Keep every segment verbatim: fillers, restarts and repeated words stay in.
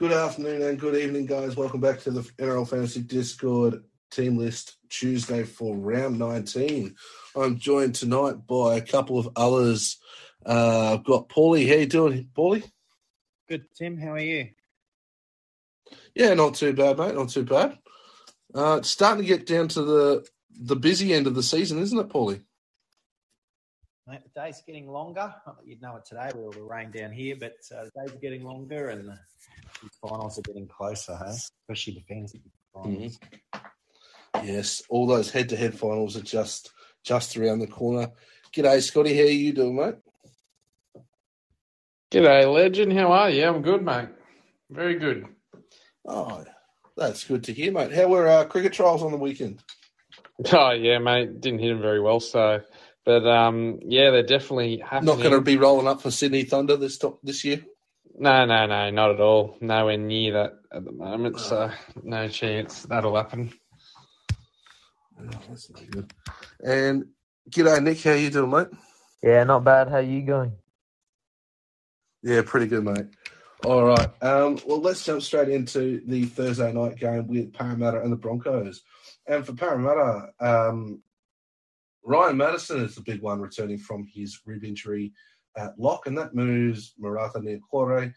Good afternoon and good evening, guys. Welcome back to the N R L Fantasy Discord Team List Tuesday for round nineteen. I'm joined tonight by a couple of others. Uh, I've got Paulie. How you doing, Paulie? Good, Tim. How are you? Yeah, not too bad, mate. Not too bad. Uh, it's starting to get down to the the busy end of the season, isn't it, Paulie? Mate, the day's getting longer. Not that you'd know it today with all the rain down here, but uh, the days are getting longer and the finals are getting closer, huh? Especially the fantasy finals. Mm-hmm. Yes, all those head-to-head finals are just just around the corner. G'day, Scotty. How are you doing, mate? G'day, legend. How are you? I'm good, mate. Very good. Oh, that's good to hear, mate. How were uh, cricket trials on the weekend? Oh, yeah, mate. Didn't hit them very well, so... But, um, yeah, they're definitely happening. Not going to be rolling up for Sydney Thunder this top, this year? No, no, no, not at all. Nowhere near that at the moment, so no chance that'll happen. Oh, that's not good. And g'day, Nick. How you doing, mate? Yeah, not bad. How you going? Yeah, pretty good, mate. All right. Um, well, let's jump straight into the Thursday night game with Parramatta and the Broncos. And for Parramatta... Um, Ryan Madison is the big one, returning from his rib injury at lock, and that moves Maratha Niokore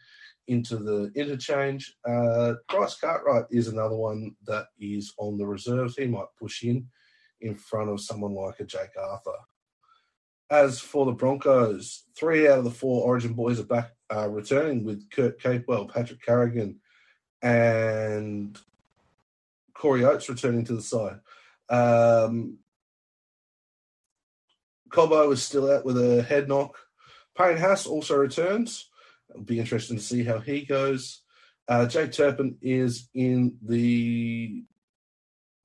into the interchange. Uh, Bryce Cartwright is another one that is on the reserves. He might push in in front of someone like a Jake Arthur. As for the Broncos, three out of the four Origin boys are back, uh, returning with Kurt Capewell, Patrick Carrigan, and Corey Oates returning to the side. Um... Cobbo is still out with a head knock. Payne Haas also returns. It'll be interesting to see how he goes. Uh, Jake Turpin is in the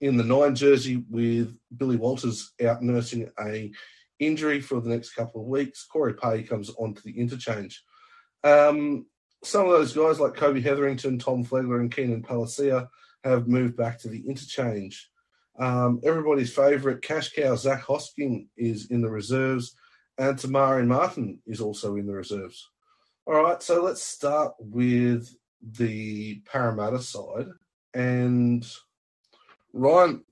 in the nine jersey with Billy Walters out nursing a injury for the next couple of weeks. Corey Pay comes onto the interchange. Um, some of those guys like Kobe Hetherington, Tom Flegler and Keenan Palacia have moved back to the interchange. Um, everybody's favourite cash cow, Zach Hoskin, is in the reserves, and Tamari Martin is also in the reserves. All right, so let's start with the Parramatta side and Ryan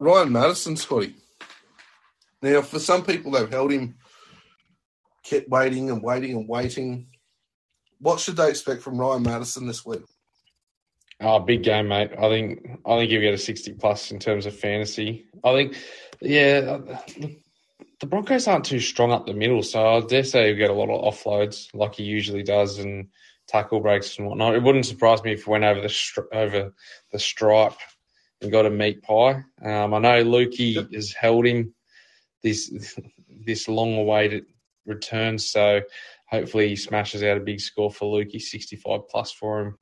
Ryan Madison, Scotty. Now, for some people, they've held him, kept waiting and waiting and waiting. What should they expect from Ryan Madison this week? Oh, big game, mate. I think I think he'll get a sixty plus in terms of fantasy. I think, yeah, the Broncos aren't too strong up the middle, so I dare say he'll get a lot of offloads like he usually does and tackle breaks and whatnot. It wouldn't surprise me if he went over the over the stripe and got a meat pie. Um, I know Lukey yep. has held him this this long-awaited return, so hopefully he smashes out a big score for Lukey, sixty-five plus for him.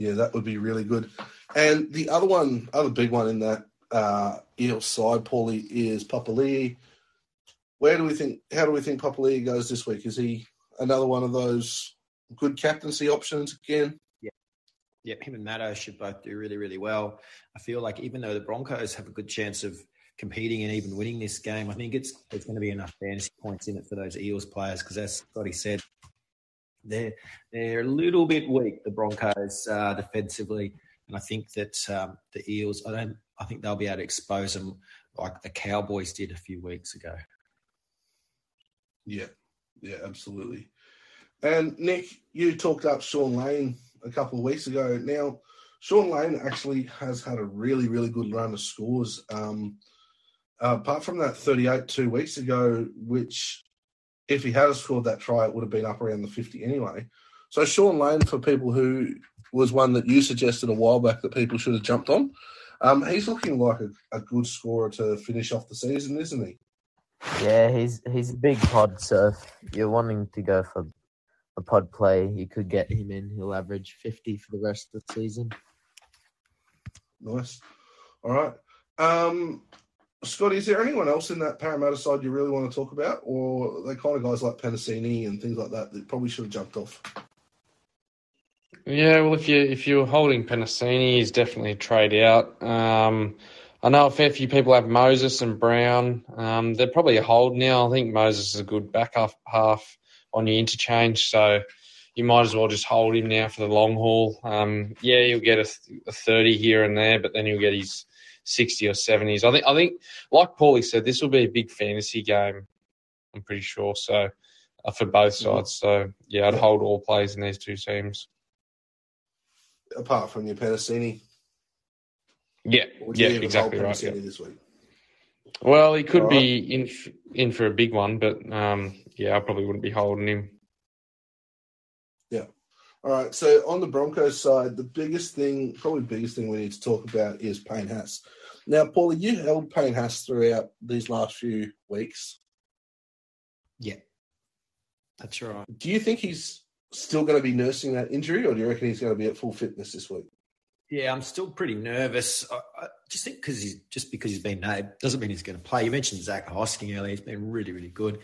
Yeah, that would be really good. And the other one, other big one in that uh, Eels side, Paulie, is Papali. Where do we think? How do we think Papali goes this week? Is he another one of those good captaincy options again? Yeah, yeah. Him and Maddo should both do really, really well. I feel like even though the Broncos have a good chance of competing and even winning this game, I think it's it's going to be enough fantasy points in it for those Eels players because, as Scotty said, They're, they're a little bit weak, the Broncos, uh, defensively. And I think that um, the Eels, I don't, I think they'll be able to expose them like the Cowboys did a few weeks ago. Yeah, yeah, absolutely. And, Nick, you talked up Sean Lane a couple of weeks ago. Now, Sean Lane actually has had a really, really good run of scores, um, uh, apart from that thirty-eight two weeks ago, which... If he had scored that try, it would have been up around the fifty anyway. So Sean Lane, for people who was one that you suggested a while back that people should have jumped on, um, he's looking like a, a good scorer to finish off the season, isn't he? Yeah, he's he's a big pod, so if you're wanting to go for a pod play, you could get him in. He'll average fifty for the rest of the season. Nice. All right. Um Scotty, is there anyone else in that Parramatta side you really want to talk about, or they kind of guys like Penasini and things like that that probably should have jumped off? Yeah, well, if you if you're holding Penasini, he's definitely a trade out. Um, I know a fair few people have Moses and Brown. Um, they're probably a hold now. I think Moses is a good back half, half on your interchange, so you might as well just hold him now for the long haul. Um, yeah, you'll get a, a thirty here and there, but then you'll get his sixty or seventies. I think, I think, like Paulie said, this will be a big fantasy game, I'm pretty sure, so uh, for both sides. So, yeah, I'd hold all plays in these two teams. Apart from your Penasini. Yeah, yeah, exactly right. Yeah. This week? Well, he could all be right. in in for a big one, but, um, yeah, I probably wouldn't be holding him. Yeah. All right, so on the Broncos side, the biggest thing, probably biggest thing we need to talk about is Payne Haas. Now, Paulie, you held Payne Haas throughout these last few weeks. Yeah, that's right. Do you think he's still going to be nursing that injury, or do you reckon he's going to be at full fitness this week? Yeah, I'm still pretty nervous. I, I just think because he's just because he's been named doesn't mean he's going to play. You mentioned Zach Hoskin earlier; he's been really, really good,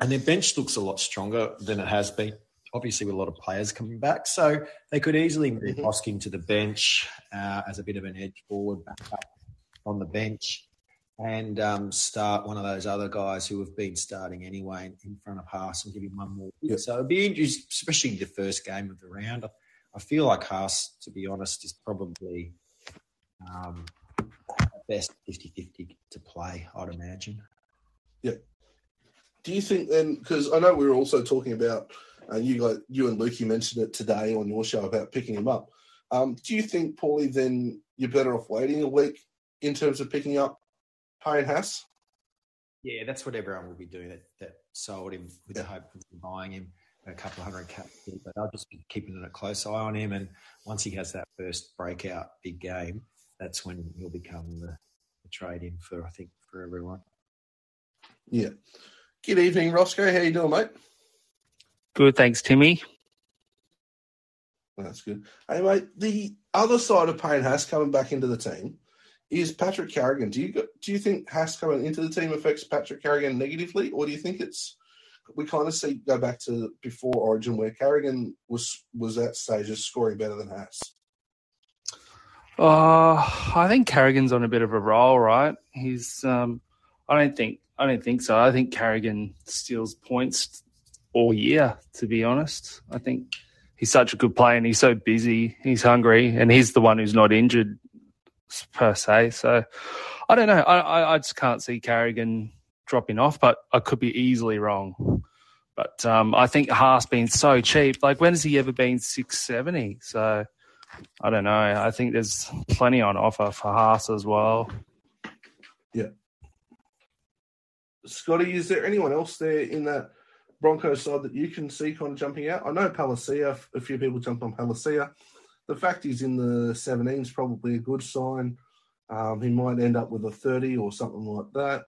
and their bench looks a lot stronger than it has been. Obviously, with a lot of players coming back, so they could easily move mm-hmm. Hoskin to the bench uh, as a bit of an edge forward, back up on the bench, and um, start one of those other guys who have been starting anyway in front of Haas and give him one more. Yep. So it'd be interesting, especially the first game of the round. I feel like Haas, to be honest, is probably um, best fifty-fifty to play, I'd imagine. Yeah. Do you think then, because I know we were also talking about, and uh, you guys, you and Lukey mentioned it today on your show about picking him up. Um, do you think, Paulie, then you're better off waiting a week in terms of picking up Payne Haas? Yeah, that's what everyone will be doing that, that sold him with yeah. the hope of buying him. A couple hundred caps, but I'll just be keeping a close eye on him. And once he has that first breakout big game, that's when he'll become the, the trade-in for, I think, for everyone. Yeah. Good evening, Roscoe. How you doing, mate? Good, thanks, Timmy. That's good. Hey, mate, the other side of Payne Haas coming back into the team is Patrick Carrigan. Do you do you think Haas coming into the team affects Patrick Carrigan negatively, or do you think it's we kind of see go back to before Origin where Carrigan was was at stages scoring better than Haas? Uh, I think Carrigan's on a bit of a roll, right? He's um, I don't think I don't think so. I think Carrigan steals points all year, to be honest. I think he's such a good player and he's so busy, he's hungry, and he's the one who's not injured per se. So I don't know. I I, I just can't see Carrigan dropping off, but I could be easily wrong. But um, I think Haas being so cheap, like when has he ever been six seventy? So I don't know. I think there's plenty on offer for Haas as well. Yeah. Scotty, is there anyone else there in that Broncos side that you can see kind of jumping out? I know Palacia, a few people jumped on Palacia. The fact he's in the seventeen is probably a good sign. Um, he might end up with a thirty or something like that.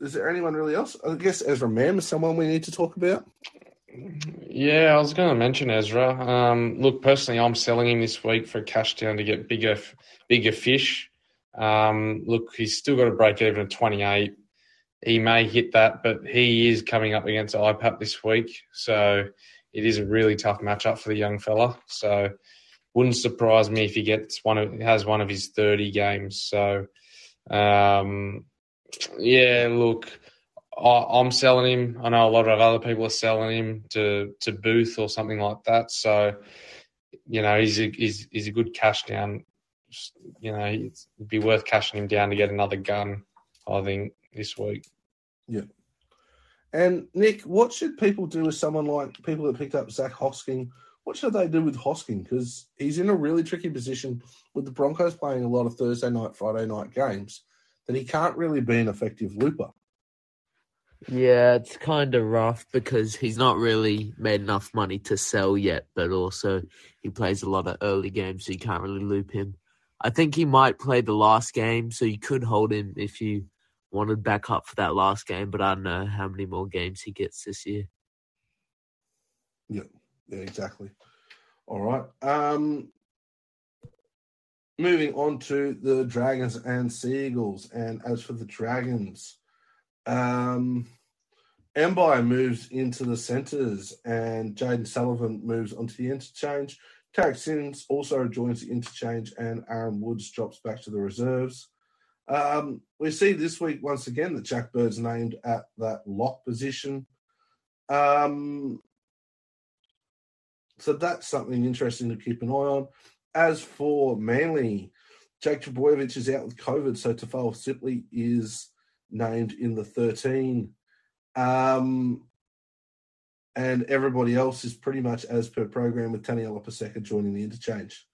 Is there anyone really else? I guess Ezra Mam is someone we need to talk about. Yeah, I was going to mention Ezra. Um, look, personally, I'm selling him this week for cash down to get bigger bigger fish. Um, look, he's still got to break even at twenty-eight. He may hit that, but he is coming up against I P A P this week. So it is a really tough matchup for the young fella. So wouldn't surprise me if he gets one of, has one of his thirty games. So... Um, Yeah, look, I, I'm selling him. I know a lot of other people are selling him to, to Booth or something like that. So, you know, he's a, he's, he's a good cash down. You know, it'd be worth cashing him down to get another gun, I think, this week. Yeah. And, Nick, what should people do with someone like people that picked up Zach Hoskin? What should they do with Hoskin? Because he's in a really tricky position with the Broncos playing a lot of Thursday night, Friday night games. Then he can't really be an effective looper. Yeah, it's kind of rough because he's not really made enough money to sell yet, but also he plays a lot of early games, so you can't really loop him. I think he might play the last game, so you could hold him if you wanted back up for that last game, but I don't know how many more games he gets this year. Yeah, yeah, exactly. All right. Um... Moving on to the Dragons and Seagulls. And as for the Dragons, um, Mbai moves into the centres and Jaden Sullivan moves onto the interchange. Tarek Sims also joins the interchange and Aaron Woods drops back to the reserves. Um, we see this week once again that Jack Bird's named at that lock position. Um, So that's something interesting to keep an eye on. As for Manly, Jake Trbojevic is out with COVID, so Tefal Sipley is named in the thirteen. Um, and everybody else is pretty much as per program with Taniela Paseka joining the interchange.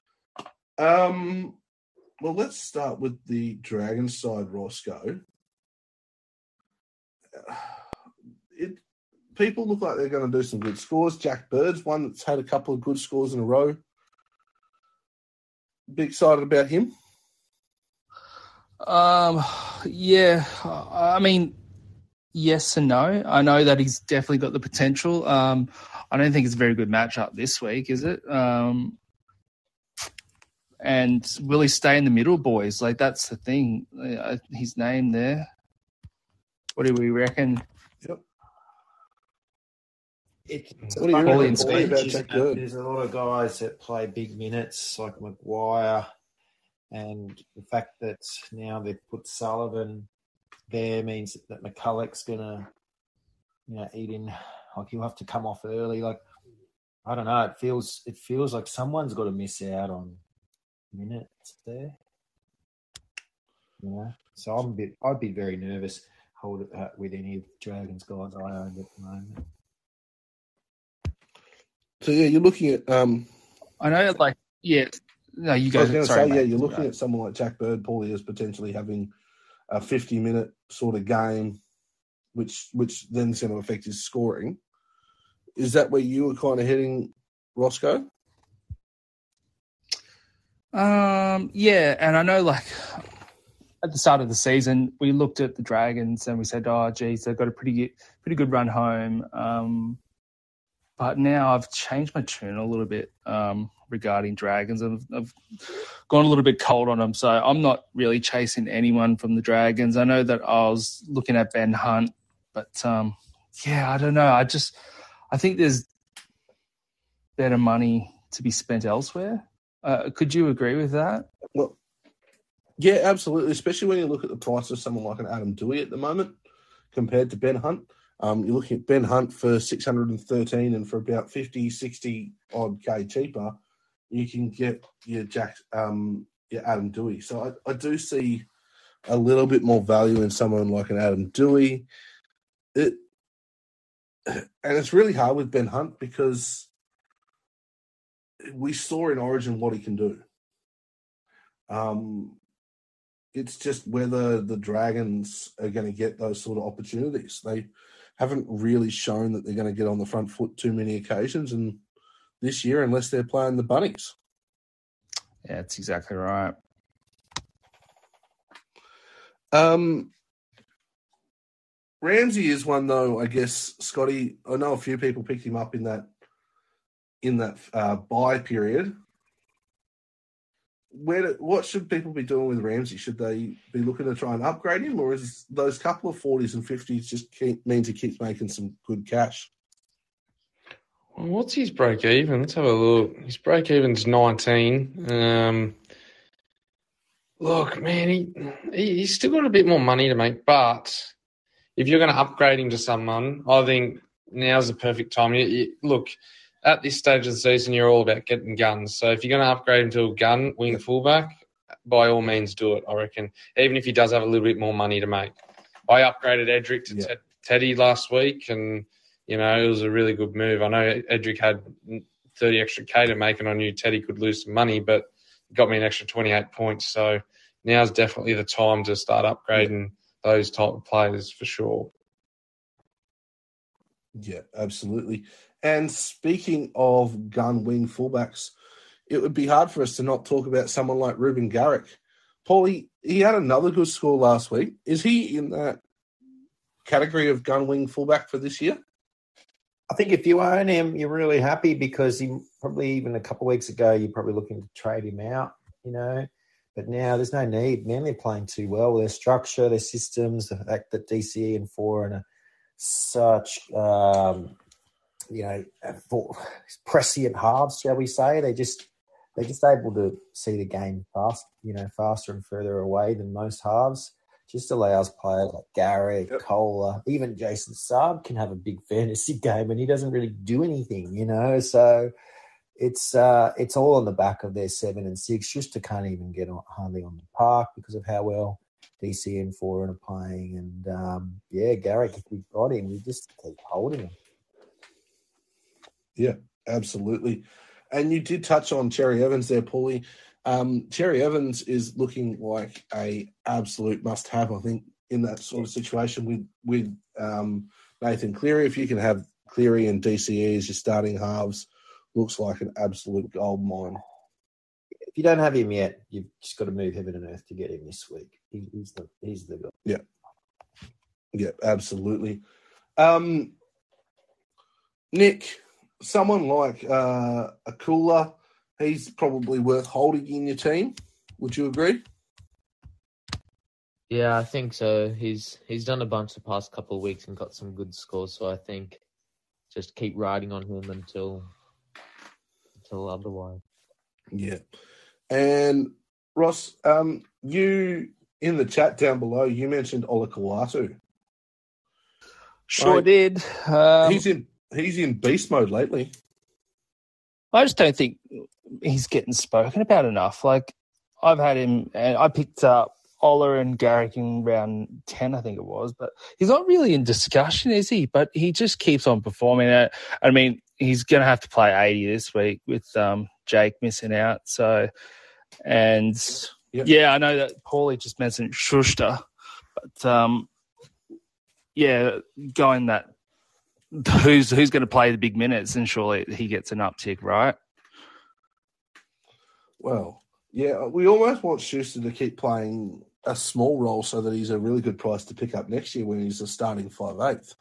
Um, well, let's start with the Dragons side, Roscoe. It, people look like they're going to do some good scores. Jack Bird's one that's had a couple of good scores in a row. Be excited about him? Um, yeah, I mean, yes and no. I know that he's definitely got the potential. Um, I don't think it's a very good matchup this week, is it? Um, and will he stay in the middle, boys? Like, that's the thing. His name there. What do we reckon? Yep. It's, it's what a do you speech, there's a lot of guys that play big minutes, like Maguire, and the fact that now they've put Sullivan there means that McCulloch's gonna, you know, eat in. Like he'll have to come off early. Like I don't know. It feels it feels like someone's got to miss out on minutes there. You know, so I'm a bit. I'd be very nervous hold it, uh, with any of Dragons guys I owned at the moment. So, yeah, you're looking at... Um, I know, like, yeah. No, you guys... I was going to say, mate, yeah, you're looking at someone like Jack Bird, Paulie, as potentially having a fifty-minute sort of game, which which then is going to affect his scoring. Is that where you were kind of heading, Roscoe? Um, yeah, and I know, like, at the start of the season, we looked at the Dragons and we said, oh, geez, they've got a pretty, pretty good run home. Um But now I've changed my tune a little bit um, regarding Dragons. I've, I've gone a little bit cold on them, so I'm not really chasing anyone from the Dragons. I know that I was looking at Ben Hunt, but, um, yeah, I don't know. I just I think there's better money to be spent elsewhere. Uh, could you agree with that? Well, yeah, absolutely, especially when you look at the price of someone like an Adam Dewey at the moment compared to Ben Hunt. Um, you're looking at Ben Hunt for six hundred thirteen and for about fifty, sixty odd K cheaper, you can get your Jack, um, your Adam Dewey. So I, I do see a little bit more value in someone like an Adam Dewey. It, and it's really hard with Ben Hunt because we saw in Origin what he can do. Um, it's just whether the Dragons are going to get those sort of opportunities. They haven't really shown that they're going to get on the front foot too many occasions and this year unless they're playing the Bunnies. Yeah, that's exactly right. Um, Ramsey is one, though, I guess, Scotty. I know a few people picked him up in that in that uh, buy period. Where do, what should people be doing with Ramsey? Should they be looking to try and upgrade him, or is those couple of forties and fifties just keep, means he keeps making some good cash? Well, what's his break even? Let's have a look. His break even's nineteen. Um, look, man, he, he he's still got a bit more money to make. But if you're going to upgrade him to someone, I think now's the perfect time. You, you, look. At this stage of the season, you're all about getting guns. So if you're going to upgrade him to a gun, wing fullback, by all means do it, I reckon, even if he does have a little bit more money to make. I upgraded Edric to yeah. Ted, Teddy last week, and, you know, it was a really good move. I know Edric had thirty extra K to make, and I knew Teddy could lose some money, but it got me an extra twenty-eight points. So now's definitely the time to start upgrading yeah. those type of players for sure. Yeah, absolutely. And speaking of gun wing fullbacks, it would be hard for us to not talk about someone like Ruben Garrick. Paul, he, he had another good score last week. Is he in that category of gun wing fullback for this year? I think if you own him, you're really happy because he probably even a couple of weeks ago, you're probably looking to trade him out, you know. But now there's no need. Man, they're playing too well. Their structure, their systems, the fact that D C E and four and a such, um, you know, prescient halves, shall we say? They just they're just able to see the game fast, you know, faster and further away than most halves. Just allows players like Garrick, yep. Kohler, even Jason Saab can have a big fantasy game, and he doesn't really do anything, you know. So it's uh, it's all on the back of their seven and six. Schuster can't even get on, hardly on the park because of how well D C and Foran are playing. And, um, yeah, Garrick, if we've got him, we just keep holding him. Yeah, absolutely. And you did touch on Terry Evans there, Paulie. Um, Terry Evans is looking like a absolute must-have, I think, in that sort of situation with with um, Nathan Cleary. If you can have Cleary and D C E as your starting halves, looks like an absolute gold mine. If you don't have him yet, you've just got to move heaven and earth to get him this week. He, he's the he's the guy. Yeah, yeah, absolutely. Um, Nick, someone like uh, Akula, he's probably worth holding in your team. Would you agree? Yeah, I think so. He's he's done a bunch the past couple of weeks and got some good scores. So I think just keep riding on him until until otherwise. Yeah. And Ross, um, you in the chat down below, you mentioned Ola Kawatu. Sure I, did. Um, he's in he's in beast mode lately. I just don't think he's getting spoken about enough. Like I've had him, and I picked up Ola and Garrick in round ten, I think it was, but he's not really in discussion, is he? But he just keeps on performing. I, I mean, he's going to have to play eighty this week with um, Jake missing out. So, and yep. yeah, I know that Paulie just mentioned Schuster, but um, yeah, going that who's who's going to play the big minutes, and surely he gets an uptick, right? Well, yeah, we almost want Schuster to keep playing a small role so that he's a really good price to pick up next year when he's a starting five-eighth.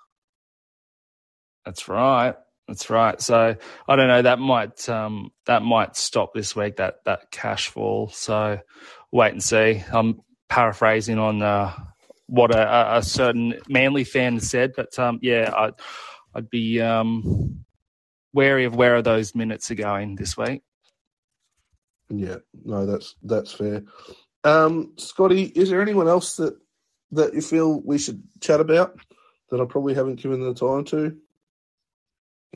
That's right. That's right. So I don't know. That might um, that might stop this week. That that cash fall. So wait and see. I'm paraphrasing on uh, what a, a certain Manly fan said, but um, yeah, I'd, I'd be um, wary of where those minutes are going this week. Yeah, no, that's that's fair. Um, Scotty, is there anyone else that that you feel we should chat about that I probably haven't given the time to?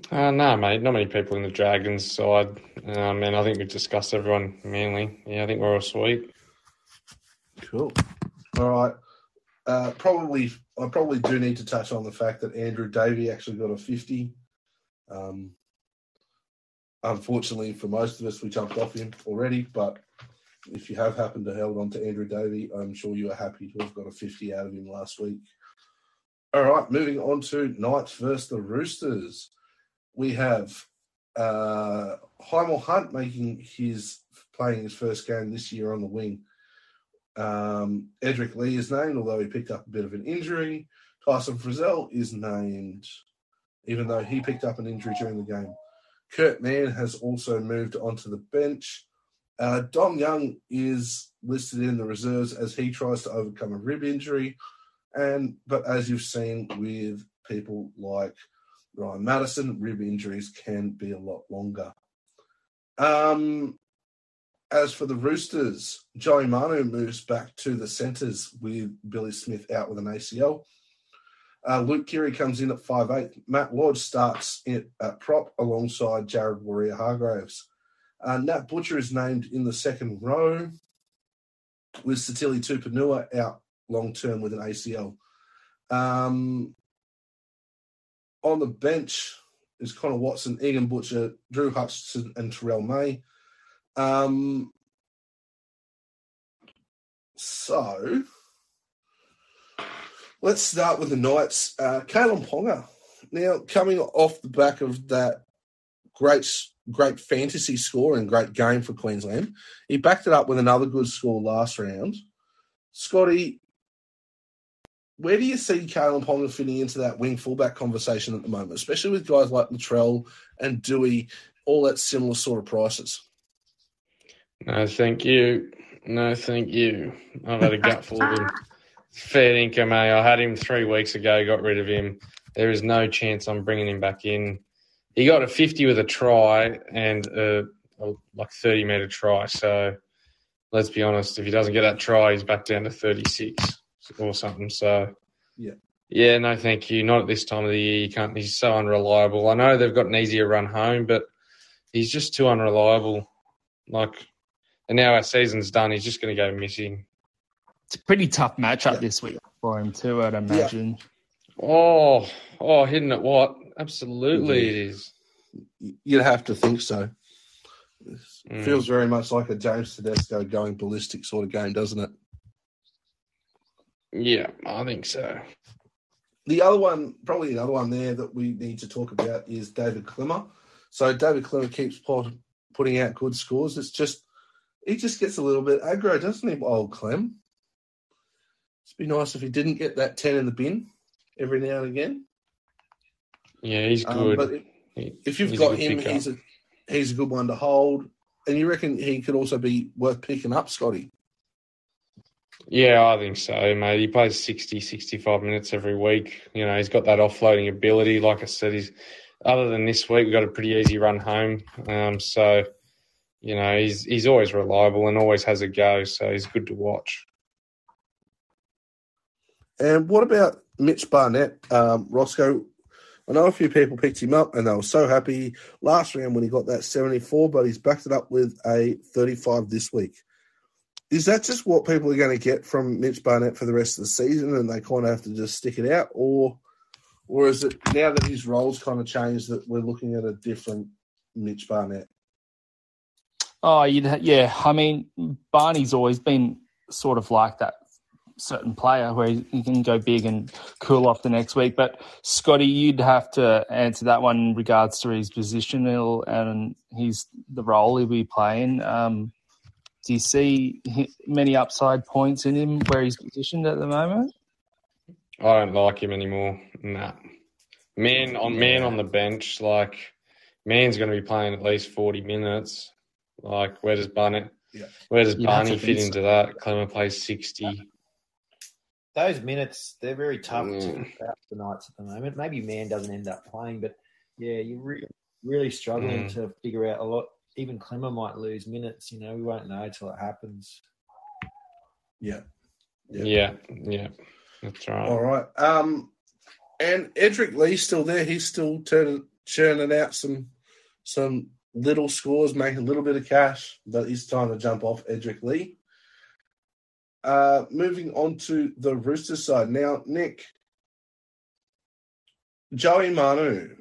Uh, no, mate, not many people in the Dragons side. Um, and I think we've discussed everyone mainly. Yeah, I think we're all sweet. Cool. All right. Uh, probably, I probably do need to touch on the fact that Andrew Davey actually got a fifty. Um, Unfortunately, for most of us, we jumped off him already. But if you have happened to hold on to Andrew Davey, I'm sure you are happy to have got a fifty out of him last week. All right, moving on to Knights versus the Roosters. We have uh, Hymel Hunt making his playing his first game this year on the wing. Um, Edric Lee is named, although he picked up a bit of an injury. Tyson Frizzell is named, even though he picked up an injury during the game. Kurt Mann has also moved onto the bench. Uh, Dom Young is listed in the reserves as he tries to overcome a rib injury. And but as you've seen with people like Ryan Madison, rib injuries can be a lot longer. Um, as for the Roosters, Joey Manu moves back to the centres with Billy Smith out with an A C L. Uh, Luke Keary comes in at five eight. Matt Lodge starts at uh, prop alongside Jared Warrior-Hargraves. Uh, Nat Butcher is named in the second row with Satili Tupanua out long-term with an A C L. Um, on the bench is Connor Watson, Egan Butcher, Drew Hutchinson and Terrell May. Um, so... Let's start with the Knights. Uh, Caelan Ponga, now coming off the back of that great great fantasy score and great game for Queensland, he backed it up with another good score last round. Scotty, where do you see Caelan Ponga fitting into that wing fullback conversation at the moment, especially with guys like Latrell and Dewey, all at similar sort of prices? No, thank you. No, thank you. I've had a gutful of him. Fair income, eh? I had him three weeks ago, got rid of him. There is no chance I'm bringing him back in. He got a fifty with a try and a, a like thirty-metre try. So let's be honest, if he doesn't get that try, he's back down to thirty-six or something. So, yeah, yeah, no thank you. Not at this time of the year. You can't. He's so unreliable. I know they've got an easier run home, but he's just too unreliable. Like, and now our season's done, he's just going to go missing. It's a pretty tough matchup yeah. this week for him too, I'd imagine. Yeah. Oh, oh, hidden at what? Absolutely mm-hmm. it is. You'd have to think so. It mm. feels very much like a James Tedesco going ballistic sort of game, doesn't it? Yeah, I think so. The other one, probably another one there that we need to talk about is David Klimmer. So David Klimmer keeps putting out good scores. It's just, he just gets a little bit aggro, doesn't he, old Clem? It'd be nice if he didn't get that ten in the bin every now and again. Yeah, he's good. Um, but if, he, if you've got him, picker. he's a he's a good one to hold. And you reckon he could also be worth picking up, Scotty? Yeah, I think so, mate. He plays sixty, sixty-five minutes every week. You know, he's got that offloading ability. Like I said, he's other than this week, we've got a pretty easy run home. Um, so, you know, he's he's always reliable and always has a go, so he's good to watch. And what about Mitch Barnett, um, Roscoe? I know a few people picked him up and they were so happy last round when he got that seventy-four, but he's backed it up with a thirty-five this week. Is that just what people are going to get from Mitch Barnett for the rest of the season and they kind of have to just stick it out? Or or is it now that his role's kind of changed that we're looking at a different Mitch Barnett? Oh, yeah. I mean, Barney's always been sort of like that certain player where he can go big and cool off the next week. But, Scotty, you'd have to answer that one in regards to his position and his, the role he'll be playing. Um, do you see many upside points in him where he's positioned at the moment? I don't like him anymore. Nah. Man on, man on the bench, like, man's going to be playing at least forty minutes. Like, where does Barnett, yeah. where does yeah, Barney fit into that? Clemmer plays sixty. Yeah. Those minutes, they're very tough mm. to pick out the Knights at the moment. Maybe Man doesn't end up playing, but, yeah, you're re- really struggling mm. to figure out a lot. Even Clemmer might lose minutes. You know, we won't know till it happens. Yeah. Yeah. Yeah. yeah. That's right. All right. Um, and Edric Lee's still there. He's still turning, churning out some some little scores, making a little bit of cash, but he's trying to jump off Edric Lee. Uh, moving on to the Rooster side. Now, Nick, Joey Manu,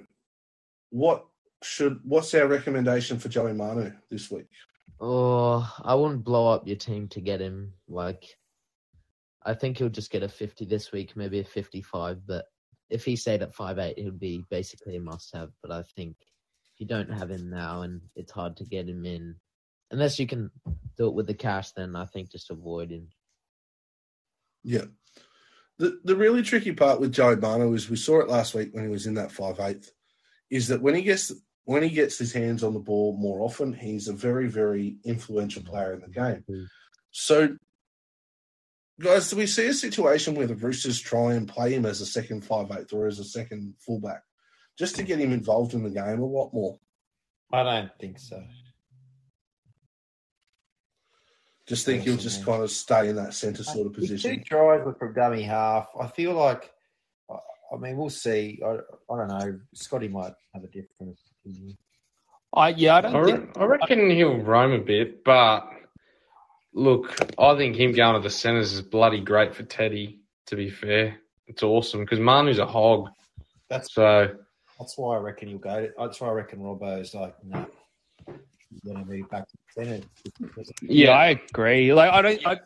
what should what's our recommendation for Joey Manu this week? Oh, I wouldn't blow up your team to get him. Like, I think he'll just get a fifty this week, maybe a fifty-five. But if he stayed at five eight, he'd be basically a must-have. But I think if you don't have him now and it's hard to get him in, unless you can do it with the cash, then I think just avoid him. Yeah. The the really tricky part with Joey Manu is we saw it last week when he was in that five eighth, is that when he gets when he gets his hands on the ball more often, he's a very, very influential player in the game. Mm-hmm. So, guys, do we see a situation where the Roosters try and play him as a second five eighth or as a second fullback just to get him involved in the game a lot more? I don't think so. Just think he'll just kind of stay in that centre sort of position. Two tries were from dummy half. I feel like, I mean, we'll see. I, I don't know. Scotty might have a different opinion. I yeah, I don't. I, think, I reckon I, he'll roam a bit, but look, I think him going to the centres is bloody great for Teddy. To be fair, it's awesome because Manu's a hog. That's so. That's why I reckon he'll go. That's why I reckon Robbo's like no. Nah. Going to be back to centre. Yeah, I agree. Like I don't. I,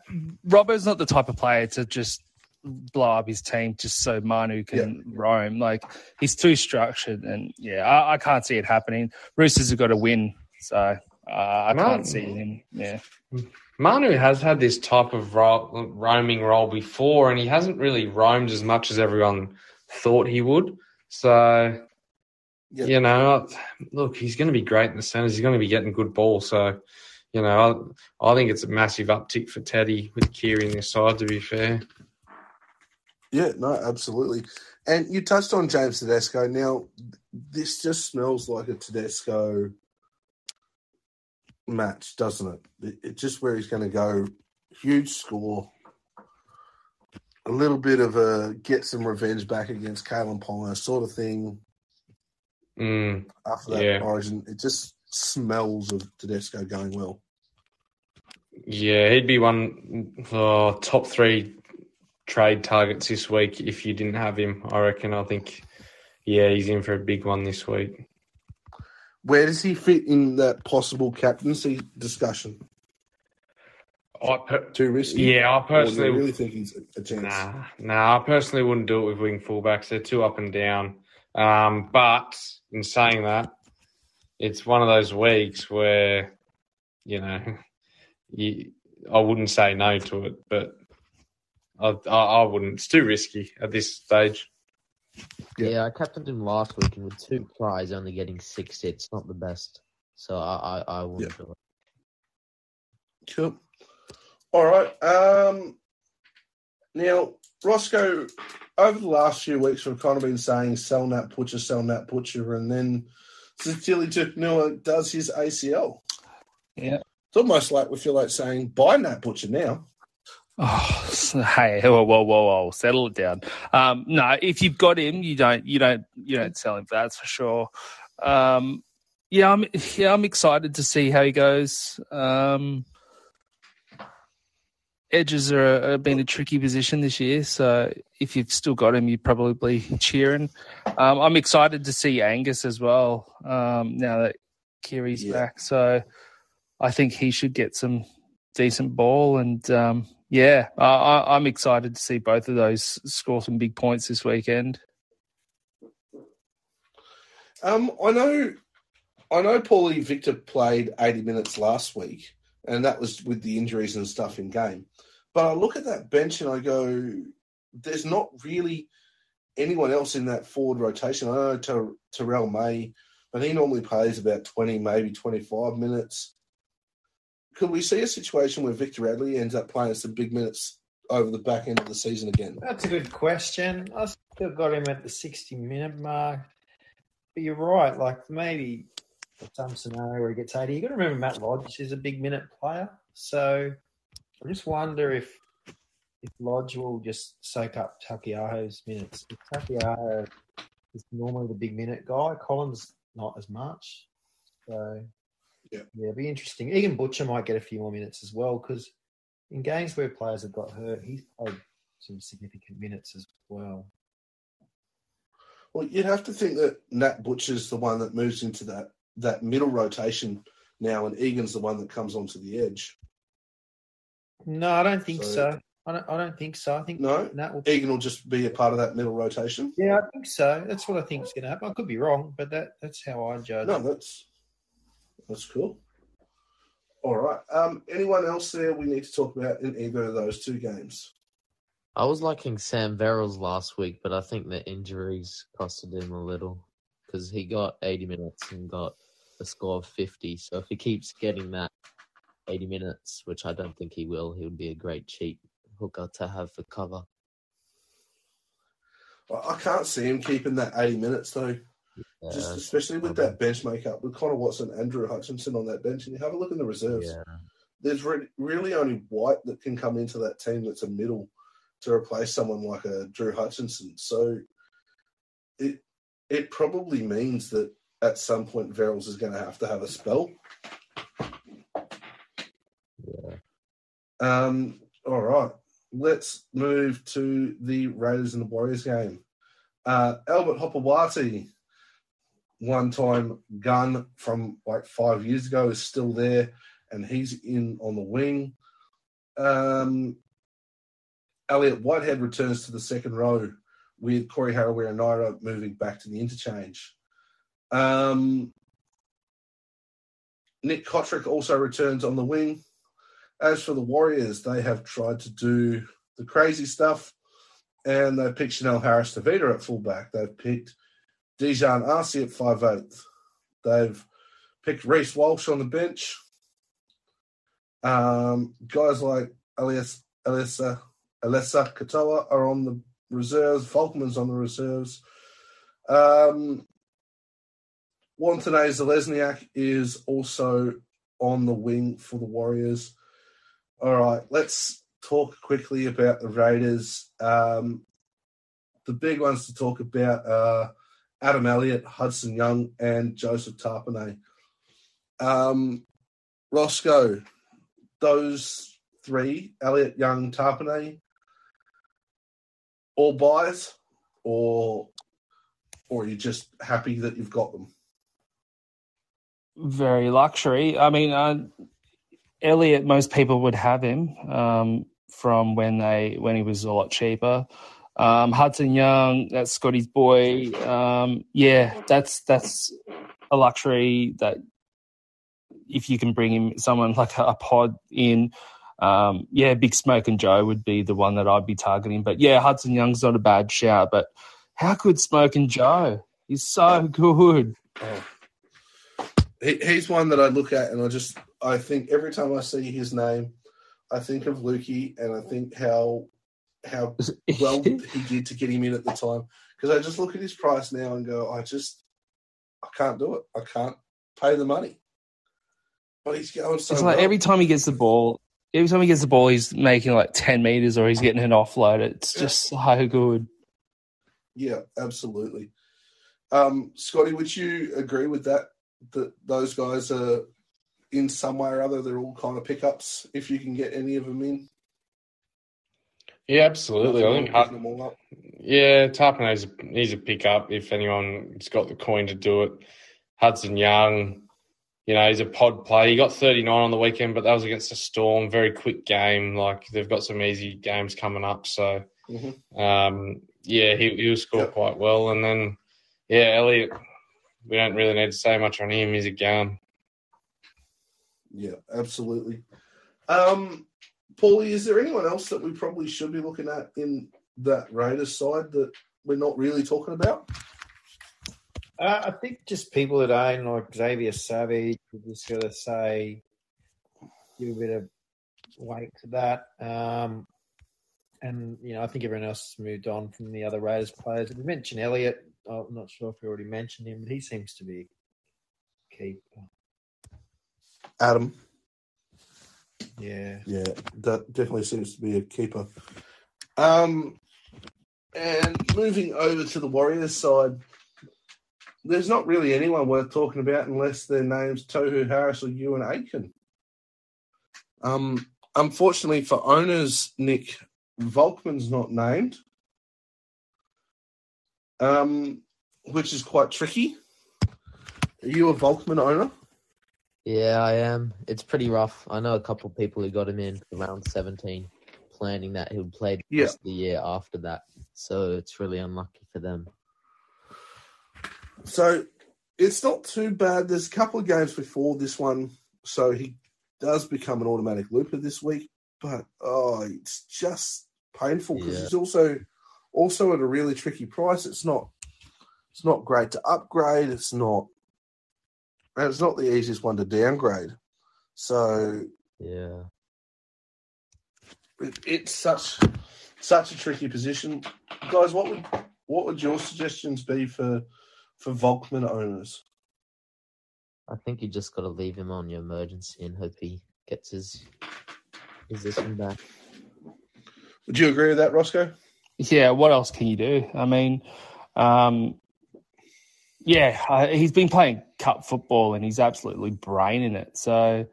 Robbo's not the type of player to just blow up his team just so Manu can yeah. roam. Like he's too structured, and yeah, I, I can't see it happening. Roosters have got to win, so uh, I Manu, can't see him. Yeah, Manu has had this type of ro- roaming role before, and he hasn't really roamed as much as everyone thought he would. So. Yep. You know, look, he's going to be great in the centres. He's going to be getting good ball. So, you know, I, I think it's a massive uptick for Teddy with Kiri in this side, to be fair. Yeah, no, absolutely. And you touched on James Tedesco. Now, this just smells like a Tedesco match, doesn't it? It's just where he's going to go. Huge score. A little bit of a get some revenge back against Caelan Ponga sort of thing. Mm, after that yeah. origin, it just smells of Tedesco going well. Yeah, he'd be one of uh, the top three trade targets this week if you didn't have him, I reckon. I think, yeah, he's in for a big one this week. Where does he fit in that possible captaincy discussion? I per- Too risky? Yeah, I personally... Or do you really think he's a chance? Nah, nah, I personally wouldn't do it with wing fullbacks. They're too up and down. Um, but in saying that, it's one of those weeks where, you know... You, I wouldn't say no to it, but I, I, I wouldn't. It's too risky at this stage. Yeah. yeah, I captained him last week, and with two tries, only getting six hits, not the best. So I, I, I wouldn't yeah. do it. Cool. All right. Um, now, Roscoe, over the last few weeks, we've kind of been saying sell Nat Butcher, sell Nat Butcher, and then Satili Tupunua does his A C L. Yeah. It's almost like we feel like saying, buy Nat Butcher now. Oh, hey, whoa, whoa, whoa, whoa. Settle it down. Um, no, if you've got him, you don't you don't, you don't sell him for that, that's for sure. Um, yeah, I'm yeah, I'm excited to see how he goes. Um, edges are, are been a tricky position this year, so if you've still got him, you're probably cheering. Um, I'm excited to see Angus as well um, now that Kiri's yeah. back, so... I think he should get some decent ball. And, um, yeah, I, I'm excited to see both of those score some big points this weekend. Um, I know I know. Paulie Victor played eighty minutes last week, and that was with the injuries and stuff in game. But I look at that bench and I go, there's not really anyone else in that forward rotation. I know Ter- Terrell May, but he normally plays about twenty, maybe twenty-five minutes. Could we see a situation where Victor Radley ends up playing some big minutes over the back end of the season again? That's a good question. I still got him at the sixty-minute mark. But you're right, like maybe some scenario where he gets eighty. You've got to remember Matt Lodge is a big-minute player. So I just wonder if if Lodge will just soak up Takiaho's minutes. If Takiaho is normally the big-minute guy, Collins not as much. So... Yeah, yeah, it'd be interesting. Egan Butcher might get a few more minutes as well because in games where players have got hurt, he's played some significant minutes as well. Well, you'd have to think that Nat Butcher's the one that moves into that, that middle rotation now and Egan's the one that comes onto the edge. No, I don't think so. so. I, don't, I don't think so. I think no? Nat will... Egan will just be a part of that middle rotation? Yeah, I think so. That's what I think is going to happen. I could be wrong, but that, that's how I judge. No, that's... That's cool. All right. Um, anyone else there we need to talk about in either of those two games? I was liking Sam Verrills last week, but I think the injuries costed him a little because he got eighty minutes and got a score of fifty. So if he keeps getting that eighty minutes, which I don't think he will, he would be a great cheap hooker to have for cover. Well, I can't see him keeping that eighty minutes, though. Yeah, Just especially with that bench makeup, with Connor Watson and Drew Hutchinson on that bench, and you have a look in the reserves. Yeah. There's re- really only White that can come into that team that's a middle to replace someone like a Drew Hutchinson. So it it probably means that at some point Verrills is going to have to have a spell. Yeah. Um. All right. Let's move to the Raiders and the Warriors game. Uh, Albert Hopewati. One-time gun from like five years ago is still there, and he's in on the wing. Um, Elliot Whitehead returns to the second row with Corey Harawira-Naira moving back to the interchange. Um, Nick Kotrick also returns on the wing. As for the Warriors, they have tried to do the crazy stuff, and they've picked Chanel Harris-Tavita at fullback. They've picked Dijon Arce at five eighth. They've picked Reece Walsh on the bench. Um, guys like Alessa Katoa are on the reserves. Falkman's on the reserves. Um, Wantane Zelezniak is also on the wing for the Warriors. All right, let's talk quickly about the Raiders. Um, the big ones to talk about are Adam Elliott, Hudson Young, and Joseph Tarpanay. Um, Roscoe, those three, Elliott, Young, Tarpanay, all buys, or or are you just happy that you've got them? Very luxury. I mean, uh, Elliott, most people would have him um, from when they when he was a lot cheaper. Um, Hudson Young, that's Scotty's boy. Um, yeah, that's that's a luxury that if you can bring him someone like a, a pod in, um, yeah, Big Smoke and Joe would be the one that I'd be targeting. But yeah, Hudson Young's not a bad shout. But how good Smoke and Joe? He's so good. Oh. He, he's one that I look at and I just I think every time I see his name, I think of Lukey and I think how. how well he did to get him in at the time, because I just look at his price now and go, I just, I can't do it. I can't pay the money. But he's going so It's like well. every time he gets the ball, every time he gets the ball, he's making like ten metres or he's getting an offload. It's yeah. just so good. Yeah, absolutely. Um, Scotty, would you agree with that, that those guys are in some way or other, they're all kind of pickups if you can get any of them in? Yeah, absolutely. I think Hart- yeah, Tarpanay's he's a pick up if anyone's got the coin to do it. Hudson Young, you know, he's a pod play. He got thirty-nine on the weekend, but that was against a Storm. Very quick game. Like they've got some easy games coming up. So, mm-hmm. um, yeah, he, he'll score yep. quite well. And then, yeah, Elliott, we don't really need to say much on him. He's a gun. Yeah, absolutely. Um. Paulie, is there anyone else that we probably should be looking at in that Raiders side that we're not really talking about? Uh, I think just people that own, like Xavier Savage, we're just going to say give a bit of weight to that. Um, and, you know, I think everyone else has moved on from the other Raiders players. We mentioned Elliott. Oh, I'm not sure if we already mentioned him, but he seems to be a keeper. Adam. Yeah, yeah, that definitely seems to be a keeper. Um, and moving over to the Warriors side, there's not really anyone worth talking about unless their name's Tohu Harris or Ewan Aitken. Um, unfortunately for owners, Nick, Volkman's not named, um, which is quite tricky. Are you a Volkman owner? Yeah, I am. It's pretty rough. I know a couple of people who got him in round seventeen, planning that he would play yeah. just the year after that. So it's really unlucky for them. So it's not too bad. There's a couple of games before this one, so he does become an automatic looper this week. But, oh, it's just painful because yeah. he's also also at a really tricky price. It's not It's not great to upgrade. It's not... And it's not the easiest one to downgrade. So yeah, it, it's such such a tricky position, guys. What would what would your suggestions be for for Volkman owners? I think you just got to leave him on your emergency and hope he gets his position back. Would you agree with that, Roscoe? Yeah. What else can you do? I mean, um, yeah, uh, he's been playing cup football and he's absolutely braining it. So,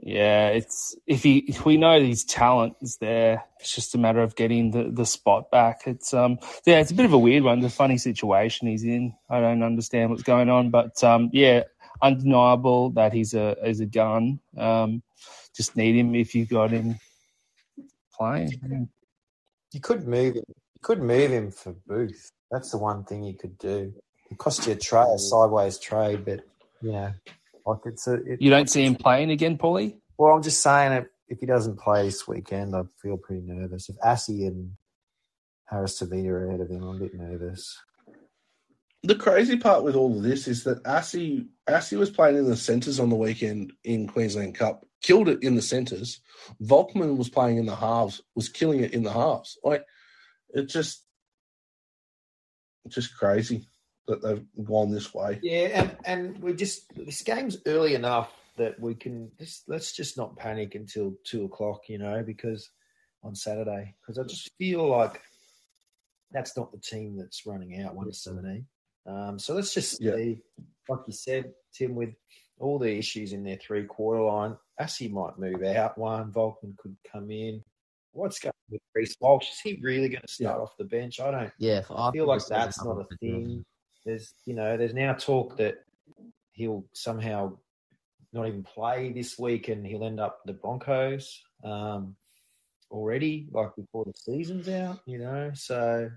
yeah, it's if he if we know his talent is there, it's just a matter of getting the, the spot back. It's um yeah, it's a bit of a weird one. It's a funny situation he's in. I don't understand what's going on, but um yeah, undeniable that he's a is a gun. Um, just need him if you got him playing. You could move him. You could move him for Booth. That's the one thing you could do. Cost you a trade, a sideways trade, but yeah, like it's a. It, you don't see him playing again, Paulie? Well, I'm just saying it. If he doesn't play this weekend, I feel pretty nervous. If Assie and Harris Tavita are ahead of him, I'm a bit nervous. The crazy part with all of this is that Assie Assie was playing in the centres on the weekend in Queensland Cup, killed it in the centres. Volkman was playing in the halves, was killing it in the halves. Like it just, it's just crazy that they've gone this way. Yeah, and, and we just, this game's early enough that we can, just, let's just not panic until two o'clock, you know, because on Saturday, because I just feel like that's not the team that's running out, one to seventeen. Um, so let's just yeah. see, like you said, Tim, with all the issues in their three-quarter line. Assi might move out one. Volkman could come in. What's going on with Reece Walsh? Is he really going to start yeah. off the bench? I don't yeah, I feel like that's not a thing. There's, you know, there's now talk that he'll somehow not even play this week and he'll end up the Broncos um, already, like before the season's out, you know. So,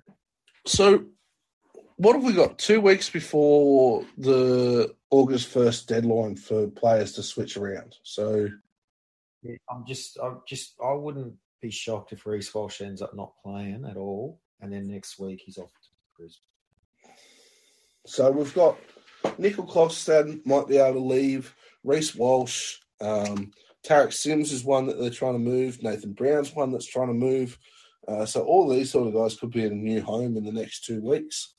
so what have we got? Two weeks before the August first deadline for players to switch around. So, yeah, I'm just, I'm just, I wouldn't be shocked if Reece Walsh ends up not playing at all, and then next week he's off to Brisbane. So we've got Nickel Klogstad might be able to leave. Reece Walsh, um, Tarek Sims is one that they're trying to move. Nathan Brown's one that's trying to move. Uh, so all these sort of guys could be in a new home in the next two weeks.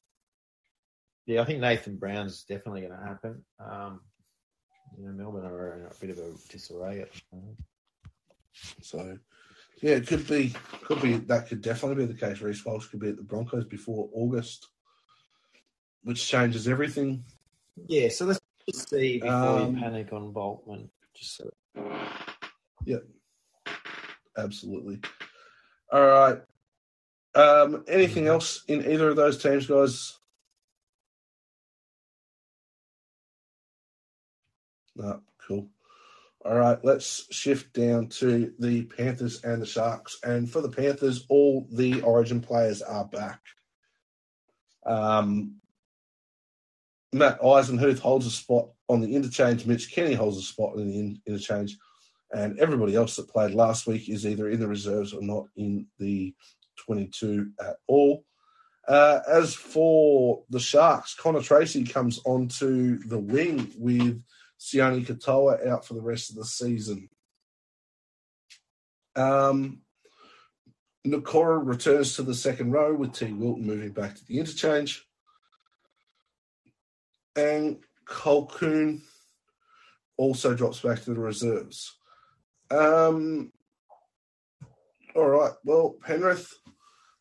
Yeah, I think Nathan Brown's definitely going to happen. Um, you know, Melbourne are in a bit of a disarray at the moment. So, yeah, it could be, could be that could definitely be the case. Reece Walsh could be at the Broncos before August, which changes everything. Yeah, so let's just see before um, you panic on Boltman. Just so. Yeah, absolutely. All right. Um, anything else in either of those teams, guys? No, cool. All right, let's shift down to the Panthers and the Sharks. And for the Panthers, all the Origin players are back. Um. Matt Eisenhuth holds a spot on the interchange. Mitch Kenny holds a spot in the in- interchange. And everybody else that played last week is either in the reserves or not in the twenty-two at all. Uh, as for the Sharks, Connor Tracy comes onto the wing with Sione Katoa out for the rest of the season. Um, Nakora returns to the second row with T. Wilton moving back to the interchange. And Colquhoun also drops back to the reserves. Um, all right, well, Penrith,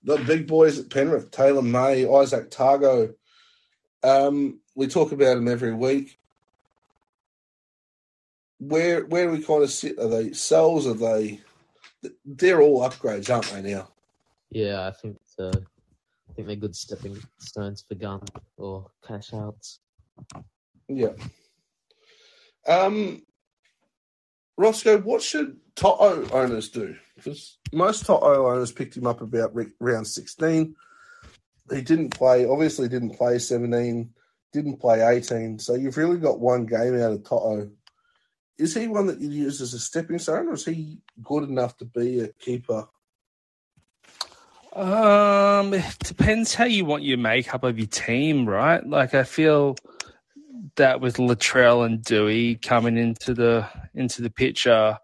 the big boys at Penrith, Taylor May, Isaac Targo. Um, we talk about them every week. Where where do we kind of sit? Are they sells? Are they? They're all upgrades, aren't they now? Yeah, I think so. I think they're good stepping stones for gun or cash outs. Yeah. Um, Roscoe, what should To'o owners do? Because most To'o owners picked him up about round sixteen. He didn't play, obviously didn't play seventeen, didn't play eighteen. So you've really got one game out of To'o. Is he one that you use as a stepping stone, or is he good enough to be a keeper? Um, it depends how you want your makeup of your team, right? Like, I feel that with Latrell and Dewey coming into the into the picture,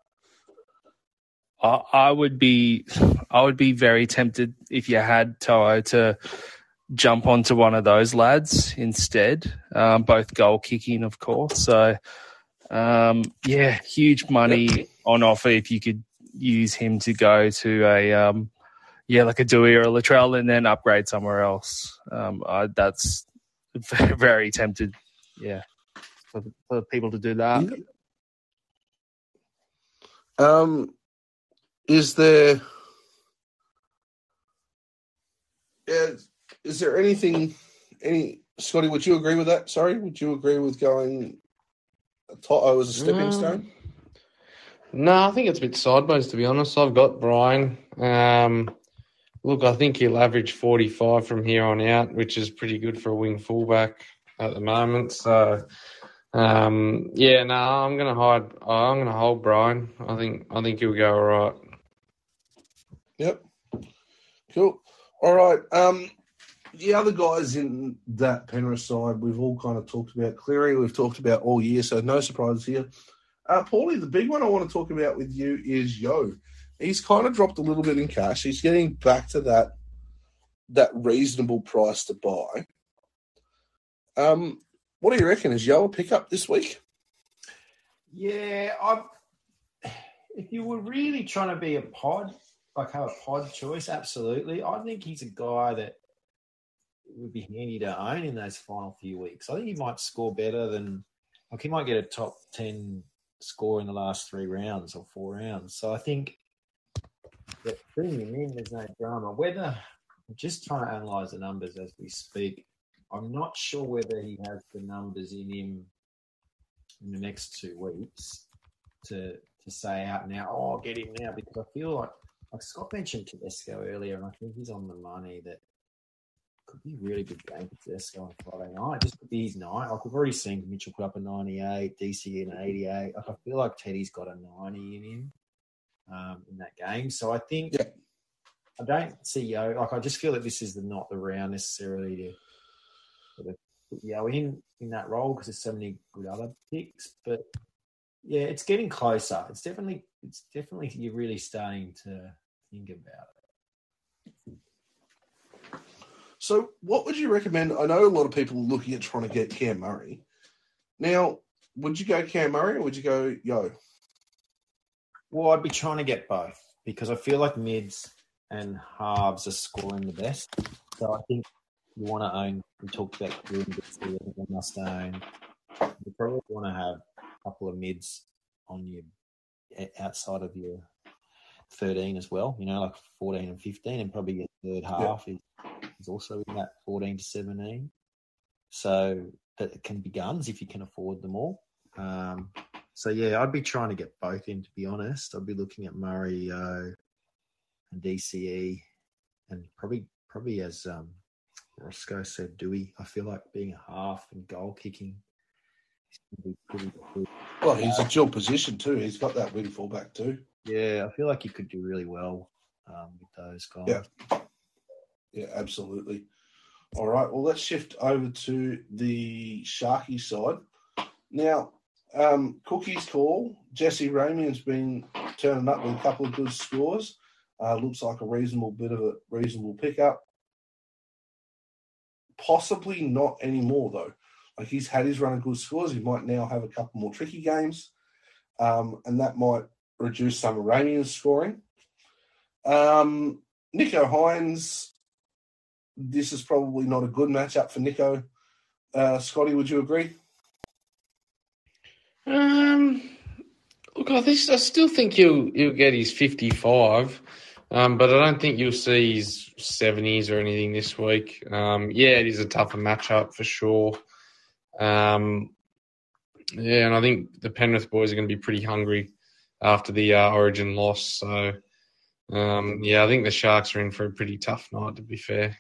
I, I would be I would be very tempted if you had To'o to jump onto one of those lads instead. Um, both goal kicking, of course. So, um, yeah, huge money yep. on offer if you could use him to go to a um. Yeah, like a Dewey or a Latrell, and then upgrade somewhere else. Um, I, that's very, very tempted, yeah, for, for people to do that. Yeah. Um, is there uh, is there anything? Any Scotty? Would you agree with that? Sorry, would you agree with going To'o as a stepping um, stone? No, I think it's a bit sideways, to be honest. I've got Brian. Um, Look, I think he'll average forty-five from here on out, which is pretty good for a wing fullback at the moment. So, um, yeah, no, nah, I'm going to hide. I'm going to hold Brian. I think I think he'll go all right. Yep. Cool. All right. Um, the other guys in that Penrith side, we've all kind of talked about. Cleary, we've talked about all year, so no surprise here. Uh, Paulie, the big one I want to talk about with you is Yo. He's kind of dropped a little bit in cash. He's getting back to that that reasonable price to buy. Um, what do you reckon? Is Yo a pickup this week? Yeah, I've, if you were really trying to be a pod, like have a pod choice, absolutely. I think he's a guy that would be handy to own in those final few weeks. I think he might score better than like he might get a top ten score in the last three rounds or four rounds. So I think that bringing him in, there's no drama. Whether I'm just trying to analyse the numbers as we speak, I'm not sure whether he has the numbers in him in the next two weeks to to say out now, oh, get him now, because I feel like, like Scott mentioned Tedesco earlier, and I think he's on the money that could be a really big game for Tedesco on Friday night. Just could be his night. Like we've already seen Mitchell put up a ninety-eight, D C an eighty-eight. Like I feel like Teddy's got a ninety in him um, in that game. So I think yeah. I don't see Yo. Like I just feel that this is the, not the round necessarily to sort of put Yo in in that role because there's so many good other picks. But yeah, it's getting closer. It's definitely it's definitely you're really starting to think about it. So what would you recommend? I know a lot of people are looking at trying to get Cam Murray. Now, would you go Cam Murray or would you go Yo? Well, I'd be trying to get both because I feel like mids and halves are scoring the best. So I think you want to own, we talked about Green, you must own. You probably want to have a couple of mids on your outside of your thirteen as well, you know, like fourteen and fifteen, and probably your third half yeah. is... is also in that fourteen to seventeen. So it can be guns if you can afford them all. Um, so, yeah, I'd be trying to get both in, to be honest. I'd be looking at Murray uh, and D C E and probably, probably as um, Roscoe said, Dewey. I feel like being a half and goal kicking is going to be pretty good. Well, he's a dual position too. He's got that wing fullback too. Yeah, I feel like you could do really well um, with those guys. Yeah. Yeah, absolutely. All right, well, let's shift over to the Sharky side. Now, um, Cookie's call. Jesse Ramian's been turning up with a couple of good scores. Uh, looks like a reasonable bit of a reasonable pickup. Possibly not anymore, though. Like, he's had his run of good scores. He might now have a couple more tricky games, um, and that might reduce some of Ramian's scoring. Um, Nicho Hynes... This is probably not a good matchup for Nicho. Uh, Scotty, would you agree? Um, look, I, think, I still think he'll, he'll get his fifty-five, um, but I don't think you'll see his seventies or anything this week. Um, yeah, it is a tougher matchup for sure. Um, yeah, and I think the Penrith boys are going to be pretty hungry after the uh, Origin loss. So, um, yeah, I think the Sharks are in for a pretty tough night, to be fair.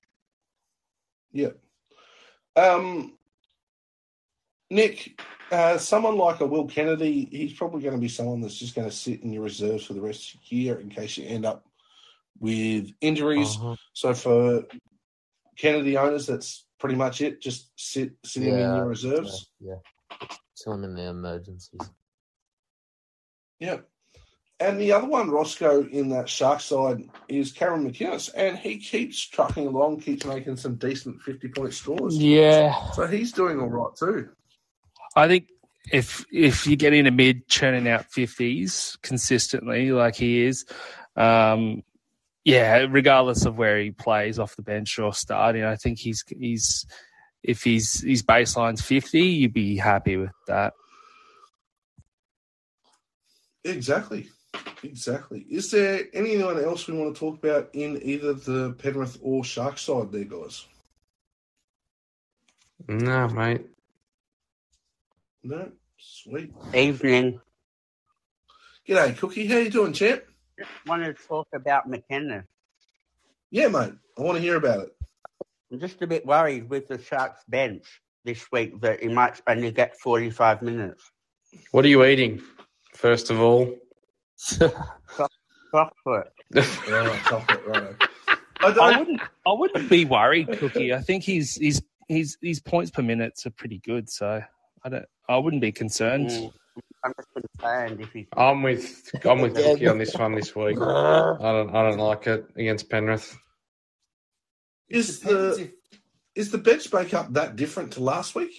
Yeah. Um, Nick, uh, someone like a Will Kennedy, he's probably going to be someone that's just going to sit in your reserves for the rest of the year in case you end up with injuries. Uh-huh. So for Kennedy owners, that's pretty much it. Just sit sitting yeah, in your reserves. Yeah. yeah. Chilling in the emergencies. Yeah. And the other one, Roscoe, in that Shark side is Cameron McInnes, and he keeps trucking along, keeps making some decent fifty-point scores. Yeah. So he's doing all right too. I think if if you get in a mid churning out fifties consistently like he is, um, yeah, regardless of where he plays off the bench or starting, I think he's he's if he's his baseline's fifty, you'd be happy with that. Exactly. Exactly. Is there anyone else we want to talk about in either the Penrith or Shark side there, guys? No, mate. No? Sweet. Evening. G'day, Cookie. How you doing, champ? Just want to talk about McKenna. Yeah, mate. I want to hear about it. I'm just a bit worried with the Sharks bench this week that he might only get forty-five minutes. What are you eating, first of all? Chocolate. Yeah, chocolate, right. I, I wouldn't. I wouldn't be worried, Cookie. I think his his his his points per minutes are pretty good, so I don't. I wouldn't be concerned. Mm. I'm just concerned if he. I'm with. I'm with Cookie on this one this week. I don't. I don't like it against Penrith. Is the is the bench makeup that different to last week?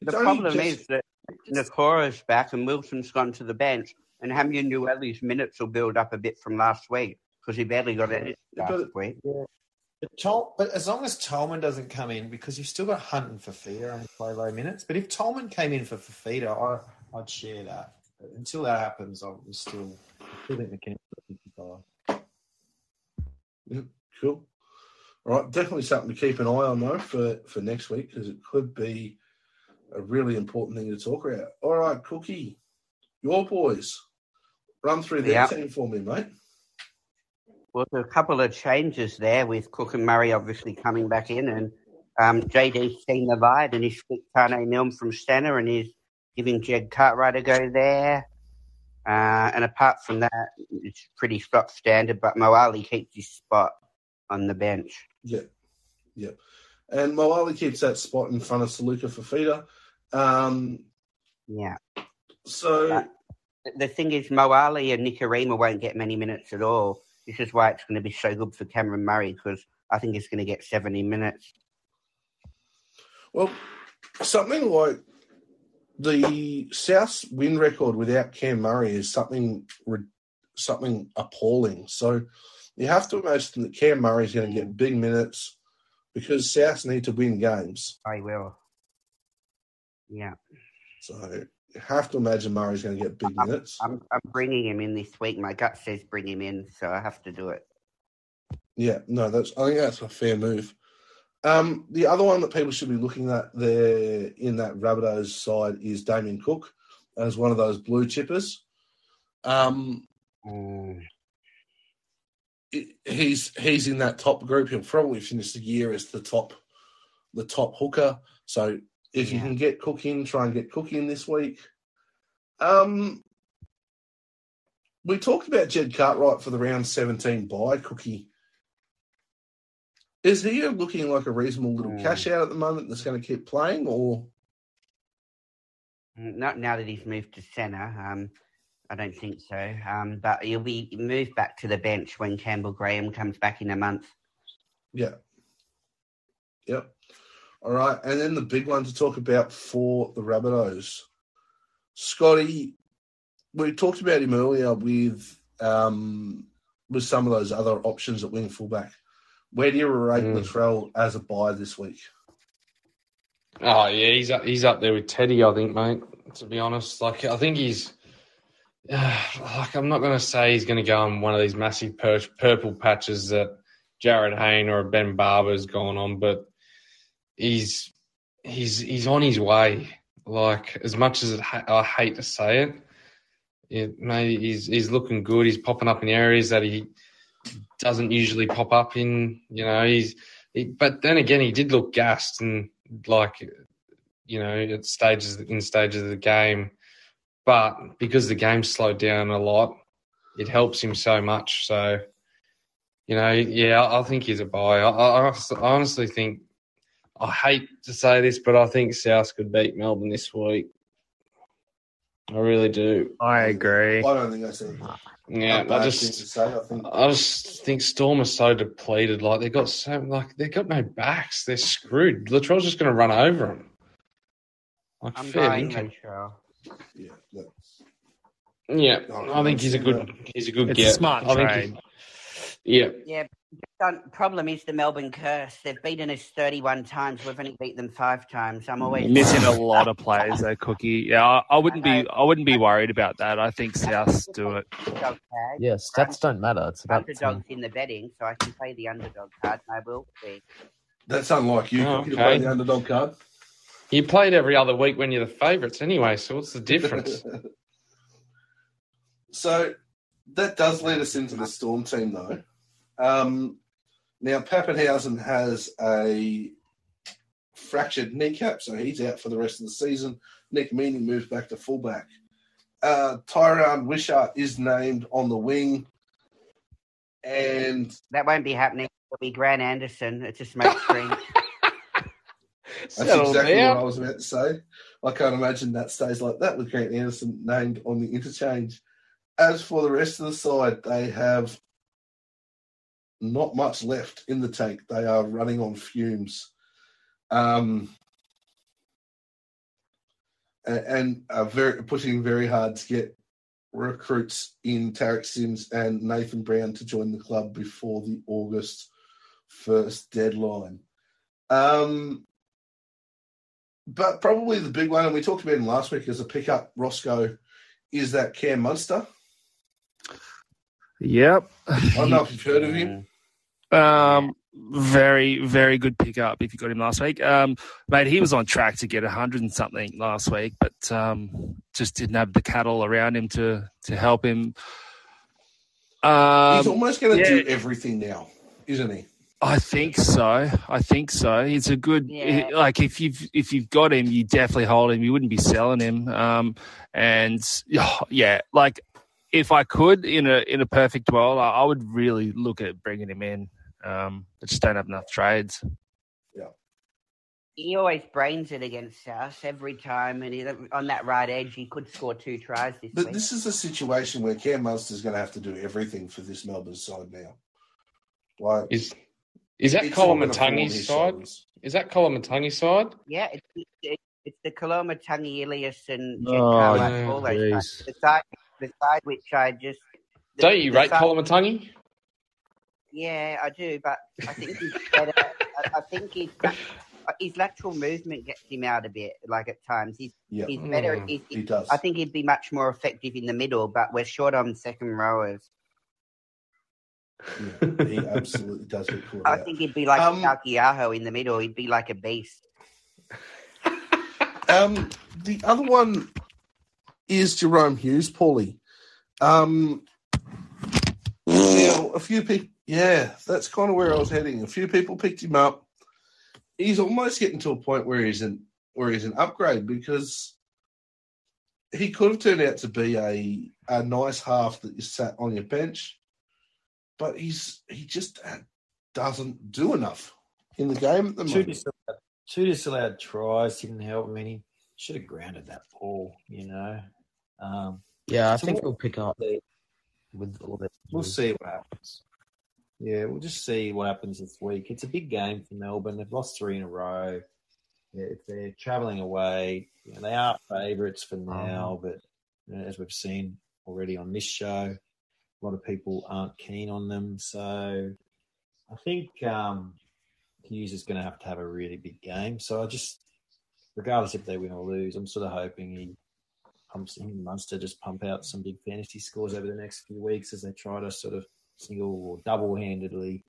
It's the problem just... is that Nakora's back and Wilson's gone to the bench. And how many new Ellie's minutes will build up a bit from last week because he barely got any last but, week. Yeah. But, Tol- but as long as Tolman doesn't come in, because you've still got Hunt and Fifita and play low minutes. But if Tolman came in for Fifita, I, I'd share that. But until that happens, I'm still still in the camp for fifty-five. Yep, cool. All right, definitely something to keep an eye on, though, for, for next week, because it could be a really important thing to talk about. All right, Cookie, your boys. Run through their yep. team for me, mate. Well, there are a couple of changes there with Cook and Murray obviously coming back in, and um, J D's seen the light and he's picked Tane Milne from Stanner and he's giving Jed Cartwright a go there. Uh, and apart from that, it's pretty stock standard, but Moali keeps his spot on the bench. Yeah, yeah. And Moali keeps that spot in front of Saluka Fifita. Um, yeah. So... But- The thing is, Moali and Nicarima won't get many minutes at all. This is why it's going to be so good for Cameron Murray, because I think he's going to get seventy minutes. Well, something like the South's win record without Cam Murray is something something appalling. So you have to imagine that Cam Murray is going to get big minutes because South need to win games. I will. Yeah. So... You have to imagine Murray's going to get big minutes. I'm, I'm bringing him in this week. My gut says bring him in, so I have to do it. Yeah, no, that's. I think that's a fair move. Um, the other one that people should be looking at there in that Rabbitohs side is Damien Cook as one of those blue chippers. Um, mm. it, he's he's in that top group. He'll probably finish the year as the top the top hooker. So. If you yeah. can get Cook in, try and get Cook in this week. Um, we talked about Jed Cartwright for the round seventeen bye, Cookie. Is he looking like a reasonable little mm. cash out at the moment that's going to keep playing, or? Not now that he's moved to centre. Um, I don't think so. Um, but he'll be moved back to the bench when Campbell Graham comes back in a month. Yeah. Yep. All right, and then the big one to talk about for the Rabbitohs. Scotty, we talked about him earlier with um, with some of those other options at wing fullback. Where do you rate mm. Latrell as a buy this week? Oh, yeah, he's up, he's up there with Teddy, I think, mate, to be honest. Like, I think he's uh, – like, I'm not going to say he's going to go on one of these massive pur- purple patches that Jared Hayne or Ben Barber's gone on, but – He's he's he's on his way. Like, as much as it ha- I hate to say it, it mate, he's he's looking good. He's popping up in areas that he doesn't usually pop up in. You know, he's. He, but then again, he did look gassed and like, you know, at stages in stages of the game. But because the game slowed down a lot, it helps him so much. So, you know, yeah, I, I think he's a buy. I, I, I honestly think. I hate to say this, but I think South could beat Melbourne this week. I really do. I agree. I don't think that's a yeah. I just thing to say. I think I just think Storm are so depleted. Like they got so like they got no backs. They're screwed. Latrell's just going to run over them. Like, I'm going Latrell. Yeah. That's... Yeah. No, I think he's a good. He's a good. It's get. A smart I trade. Think yeah. Yeah. Problem is the Melbourne curse. They've beaten us thirty-one times. We've only beat them five times. I'm always missing a lot of plays there, Cookie. Yeah, I, I wouldn't I be. I wouldn't be worried about that. I think Souths do it. Tag, yeah, stats right? don't matter. It's about underdogs in the betting, so I can play the underdog card. And I will be. That's unlike you. Oh, okay. You play the underdog card. You played every other week when you're the favourites, anyway. So what's the difference? So that does lead us into the Storm team, though. Um, now, Pappenhausen has a fractured kneecap, so he's out for the rest of the season. Nick Meaney moves back to fullback. Uh, Tyrone Wishart is named on the wing. And that won't be happening. It'll be Grant Anderson. It's a smoke screen. That's Settle exactly down. What I was about to say. I can't imagine that stays like that with Grant Anderson named on the interchange. As for the rest of the side, they have... not much left in the tank. They are running on fumes. Um, and, and are very, pushing very hard to get recruits in Tarek Sims and Nathan Brown to join the club before the August first deadline. Um, but probably the big one, and we talked about him last week as a pickup, Roscoe, is that Cam Munster. Yep. I don't know if you've heard of him. Um, very, very good pickup if you got him last week. Um, mate, he was on track to get a hundred and something last week, but um, just didn't have the cattle around him to, to help him. Um, He's almost going to yeah. do everything now, isn't he? I think so. I think so. It's a good yeah. – like if you've if you've got him, you definitely hold him. You wouldn't be selling him. Um, and, oh, yeah, like if I could in a in a perfect world, I, I would really look at bringing him in. Um, I just don't have enough trades. Yeah. He always brains it against us every time, and he, on that right edge, he could score two tries this but week. But this is a situation where Cam Munster's going to have to do everything for this Melbourne side now. Like is- – Is that Kolomatangi's side? Shoulders. Is that Kolomatangi's side? Yeah, it's, it's, it's the Kolomatangi, Ilias, and oh, Carla, all those guys. The side, the side which I just the, don't you rate side, Kolomatangi? Yeah, I do, but I think he's better. I, I think he's, his lateral movement gets him out a bit. Like at times, he's yep. he's better. Mm, he's, he's, he does. I think he'd be much more effective in the middle, but we're short on second rowers. Yeah, he absolutely does get caught I out. think he'd be like um, Takiaho in the middle. He'd be like a beast. um, the other one is Jerome Hughes, Paulie. Um, now, a few people, yeah, that's kind of where I was heading. A few people picked him up. He's almost getting to a point where he's an where he's an upgrade because he could have turned out to be a a nice half that you sat on your bench. But he's he just doesn't do enough in the game at the moment. Two disallowed, two disallowed tries didn't help him any. Should have grounded that ball, you know. Um, yeah, I so think we'll, we'll pick up with all that. We'll see what happens. Yeah, we'll just see what happens this week. It's a big game for Melbourne. They've lost three in a row. Yeah, if they're travelling away, you know, they are favourites for now. But you know, as we've seen already on this show, a lot of people aren't keen on them. So I think um, Hughes is going to have to have a really big game. So I just, regardless if they win or lose, I'm sort of hoping he pumps in Munster, just pump out some big fantasy scores over the next few weeks as they try to sort of single or double-handedly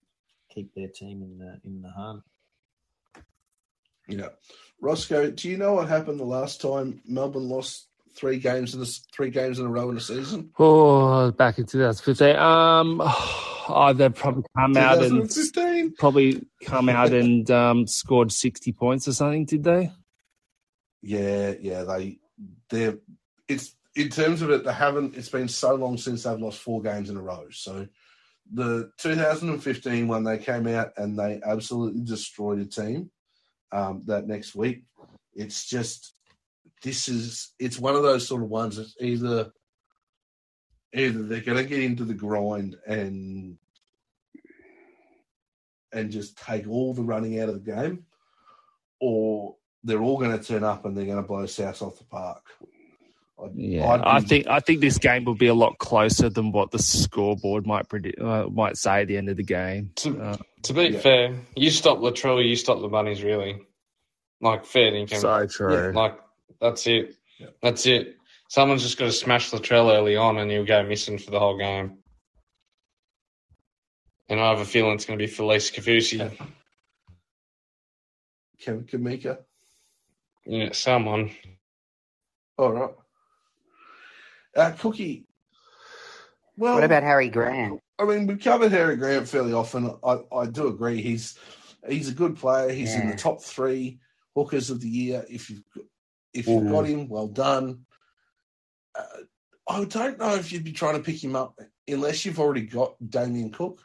keep their team in the, in the hunt. Yeah. Roscoe, do you know what happened the last time Melbourne lost Three games in the three games in a row in a season. Oh, back in twenty fifteen. Um, oh, they've probably come out and probably come out and um, scored sixty points or something. Did they? Yeah, yeah. They, they. It's in terms of it. They haven't. It's been so long since they've lost four games in a row. So the two thousand fifteen one, they came out and they absolutely destroyed a team. Um, that next week, it's just. This is, it's one of those sort of ones that's either, either they're going to get into the grind and and just take all the running out of the game, or they're all going to turn up and they're going to blow South off the park. I'd, yeah, I'd be, I think I think this game will be a lot closer than what the scoreboard might predict, uh, might say at the end of the game. To, uh, to be yeah. fair, you stop Latrell, you stop the Bunnies, really. Like, fair dinkum. So true. Yeah, like, That's it. Yep. That's it. Someone's just got to smash Latrell early on and he'll go missing for the whole game. And I have a feeling it's going to be Felice Cavusi. Kevin Kamika? Yeah, someone. All right. Uh, Cookie. Well, what about Harry Grant? I mean, we've covered Harry Grant fairly often. I, I do agree. He's he's a good player. He's yeah. in the top three hookers of the year. If you've got If you've got him, well done. Uh, I don't know if you'd be trying to pick him up unless you've already got Damien Cook.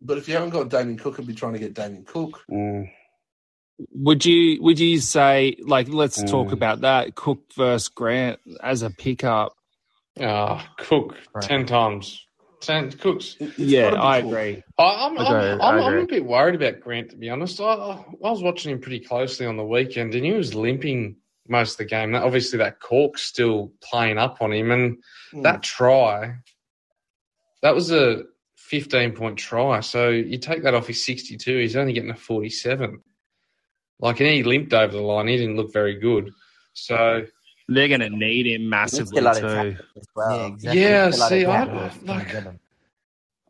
But if you haven't got Damien Cook, I'd be trying to get Damien Cook. Mm. Would you Would you say, like, let's mm. talk about that, Cook versus Grant as a pickup? Ah, oh, Cook, right. ten times. ten Cooks. It's yeah, I cool. agree. I, I'm, I'm, I'm, I agree. I'm a bit worried about Grant, to be honest. I, I, I was watching him pretty closely on the weekend, and he was limping most of the game. That, obviously, that cork's still playing up on him, and mm. that try, that was a fifteen-point try. So you take that off his sixty-two, he's only getting a forty-seven. Like, and he limped over the line. He didn't look very good. So they're going to need him massively too. Well. Yeah, exactly. Yeah, see, I, like,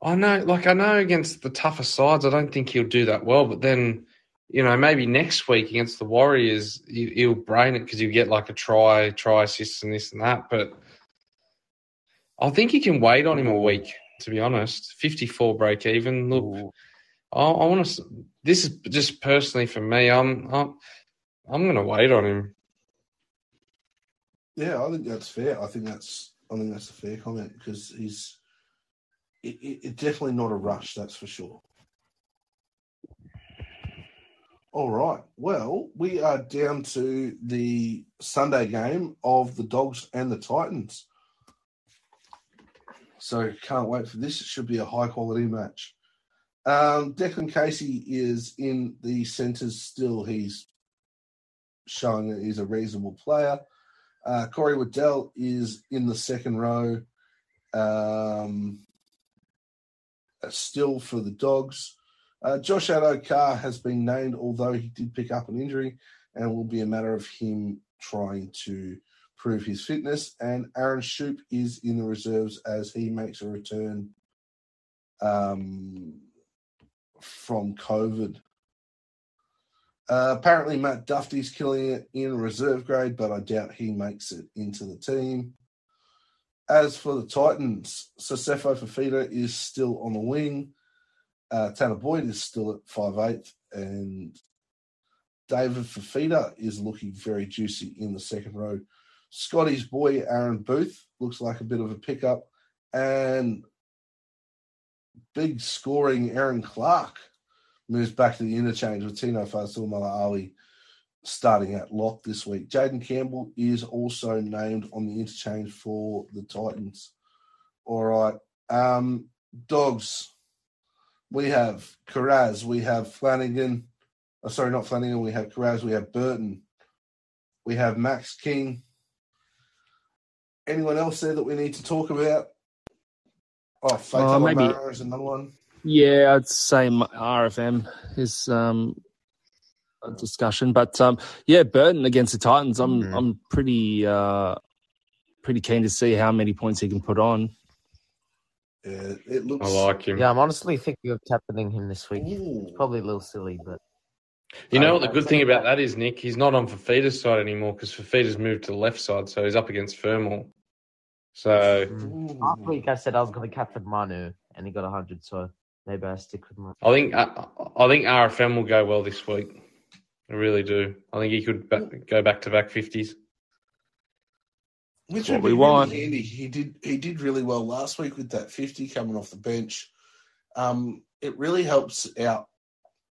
I know, like I know against the tougher sides, I don't think he'll do that well. But then, you know, maybe next week against the Warriors, he'll brain it because he'll get like a try, try assists and this and that. But I think you can wait on him a week, to be honest. fifty-four break even. Look, I, I want to. This is just personally for me. I'm, I'm, I'm going to wait on him. Yeah, I think that's fair. I think that's, I think that's a fair comment because he's, it, it, it's definitely not a rush. That's for sure. All right. Well, we are down to the Sunday game of the Dogs and the Titans. So can't wait for this. It should be a high quality match. Um, Declan Casey is in the centres still. He's showing that he's a reasonable player. Uh, Corey Waddell is in the second row um, still for the Dogs. Uh, Josh Adokar has been named, although he did pick up an injury, and it will be a matter of him trying to prove his fitness. And Aaron Shoop is in the reserves as he makes a return um, from COVID. Uh, apparently Matt Duffy's killing it in reserve grade, but I doubt he makes it into the team. As for the Titans, Sesefo Fafita is still on the wing. Uh, Tanner Boyd is still at five eight, and David Fafita is looking very juicy in the second row. Scotty's boy, Aaron Booth, looks like a bit of a pickup. And big scoring Aaron Clark moves back to the interchange with Tino Fasumala-Ali starting at lock this week. Jaden Campbell is also named on the interchange for the Titans. All right. Um, Dogs, we have Carraz, we have Flanagan. Oh, sorry, not Flanagan. We have Carraz, we have Burton. We have Max King. Anyone else there that we need to talk about? Oh, Faith uh, Alamara is another one. Yeah, I'd say R F M is um, a discussion, but um, yeah, Burton against the Titans. I'm mm-hmm. I'm pretty uh, pretty keen to see how many points he can put on. Yeah, it looks. I like him. Yeah, I'm honestly thinking of captaining him this week. Ooh. It's probably a little silly, but you know um, what the good thing about that is, Nick, he's not on Fafita's side anymore because Fafita's moved to the left side, so he's up against Fermor. So mm. last week I said I was going to captain Manu, and he got a hundred, so. Maybe I stick with my. I think uh, I think R F M will go well this week. I really do. I think he could back, go back to back fifties. Which would be really handy. He did he did really well last week with that fifty coming off the bench. Um, it really helps out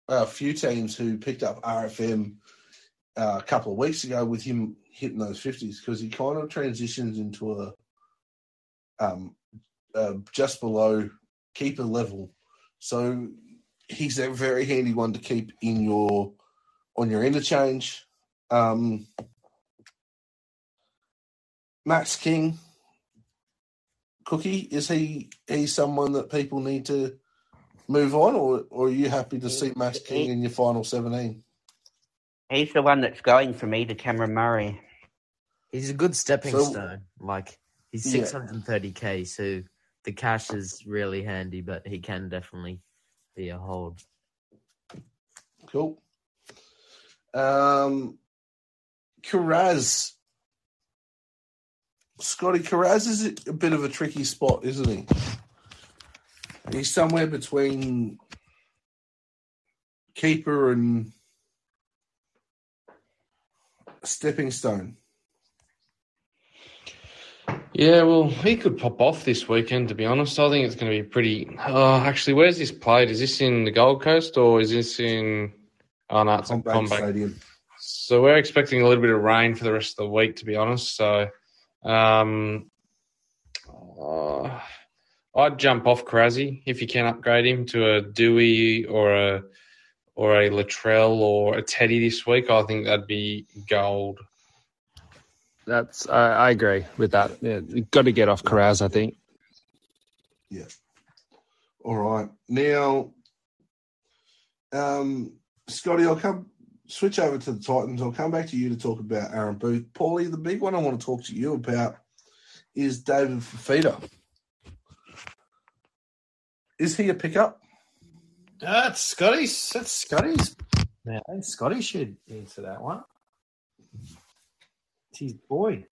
a few teams who picked up R F M uh, a couple of weeks ago with him hitting those fifties because he kind of transitions into a um uh, just below keeper level. So he's a very handy one to keep in your on your interchange. Um, Max King, Cookie, is he he's someone that people need to move on, or, or are you happy to see Max King in your final seventeen? He's the one that's going for me to Cameron Murray. He's a good stepping so, stone. Like he's six hundred thirty K, yeah. So. The cash is really handy, but he can definitely be a hold. Cool. Um, Carraz. Scotty Carraz is a bit of a tricky spot, isn't he? He's somewhere between keeper and stepping stone. Yeah, well, he could pop off this weekend, to be honest. I think it's going to be pretty... Uh, actually, where's this played? Is this in the Gold Coast or is this in... Oh, no, it's in Combank. So we're expecting a little bit of rain for the rest of the week, to be honest. So um, uh, I'd jump off Karazi if you can upgrade him to a Dewey or a or a Latrell or a Teddy this week. I think that'd be gold. That's I, I agree with that. Yeah, you've got to get off Carraz, I think. Yeah. All right. Now, um, Scotty, I'll come switch over to the Titans. I'll come back to you to talk about Aaron Booth. Paulie, the big one I want to talk to you about is David Fifita. Is he a pickup? That's Scotty's. That's Scotty's. Man, Scotty should answer that one. It's his boy.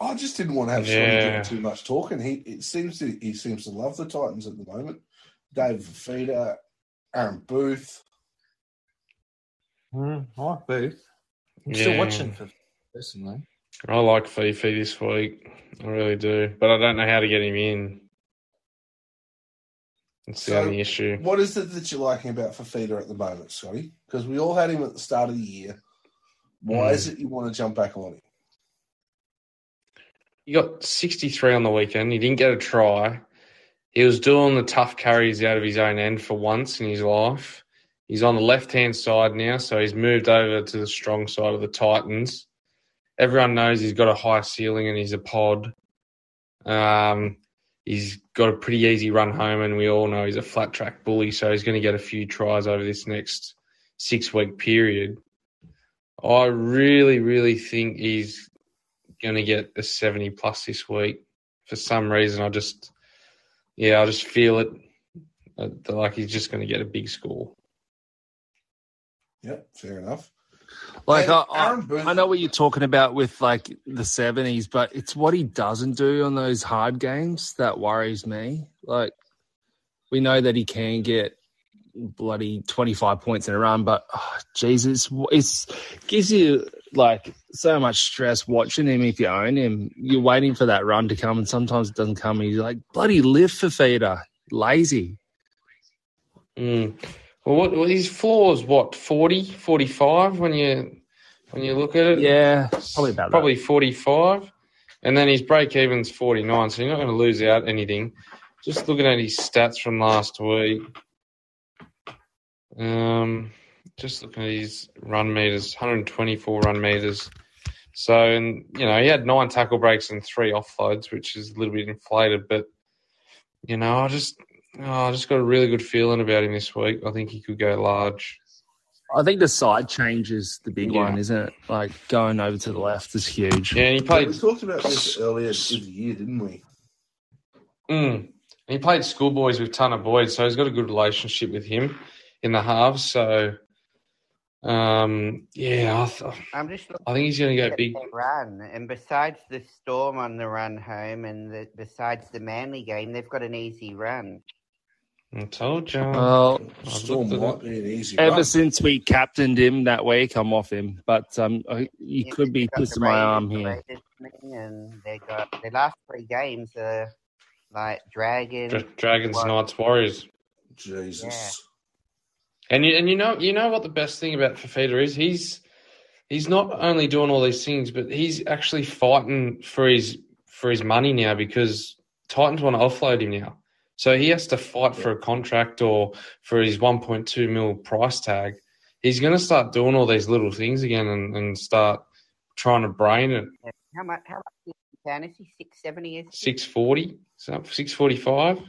I just didn't want to have yeah. Scotty doing too much talking. He it seems to he seems to love the Titans at the moment. David Fifita, Aaron Booth. Mm, I like Booth. I'm yeah. still watching for personally. I like Fifi this week. I really do. But I don't know how to get him in. That's so the only issue. What is it that you're liking about Fifita at the moment, Scotty? Because we all had him at the start of the year. Why mm. is it you want to jump back on him? He got sixty-three on the weekend. He didn't get a try. He was doing the tough carries out of his own end for once in his life. He's on the left-hand side now, so he's moved over to the strong side of the Titans. Everyone knows he's got a high ceiling and he's a pod. Um, he's got a pretty easy run home, and we all know he's a flat-track bully, so he's going to get a few tries over this next six-week period. I really, really think he's going to get a seventy-plus this week. For some reason, I just – yeah, I just feel it, like he's just going to get a big score. Yep, fair enough. Like I, I, I know what you're talking about with like the seventies, but it's what he doesn't do on those hard games that worries me. Like we know that he can get bloody twenty-five points in a run, but oh, Jesus, it's gives you like so much stress watching him if you own him. You're waiting for that run to come, and sometimes it doesn't come, and you're like, bloody live for Fifita, lazy. Mm. Well, what, well, his floor is what, forty, forty-five when you when you look at it? Yeah, probably about Probably that. forty-five. And then his break-even's forty-nine, so you're not going to lose out anything. Just looking at his stats from last week, um, just looking at his run meters, one hundred twenty-four run meters. So, and you know, he had nine tackle breaks and three offloads, which is a little bit inflated, but, you know, I just... Oh, I just got a really good feeling about him this week. I think he could go large. I think the side change is the big yeah. one, isn't it? Like going over to the left is huge. Yeah, and he played. Yeah, we talked about this earlier in the year, didn't we? Mm. And he played schoolboys with Tanner Boyd, so he's got a good relationship with him in the halves. So, um, yeah, I, th- I'm just I think he's going to go big. Run. And besides the Storm on the run home, and the, besides the Manly game, they've got an easy run. I told you. Well, might be an easy ever run. Since we captained him that week, I'm off him. But um, he yeah, could be twisting my arm here. And they got their last three games are like Dragons, Dra- Dragons, Knights, Warriors. Jesus. Yeah. And you and you know you know what the best thing about Fifita is? He's he's not only doing all these things, but he's actually fighting for his for his money now because Titans want to offload him now. So he has to fight for a contract or for his one point two mil price tag. He's going to start doing all these little things again and, and start trying to brain it. How much? How much is fantasy? Six seventy is six forty. So six forty five.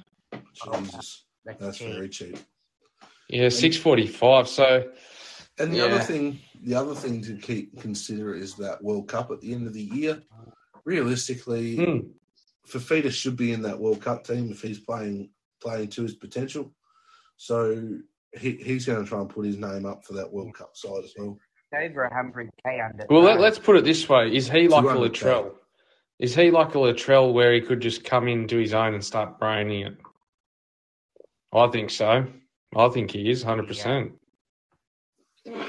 Jesus, that's, that's cheap. Very cheap. Yeah, six forty five. So, and the yeah. other thing, the other thing to keep consider is that World Cup at the end of the year. Realistically. Mm. Fifita should be in that World Cup team if he's playing playing to his potential. So he, he's going to try and put his name up for that World Cup side as well. Over one hundred K under. Well, let, let's put it this way. Is he like a Latrell? Is he like a Latrell where he could just come in, do his own and start braining it? I think so. I think he is, one hundred percent. Yeah.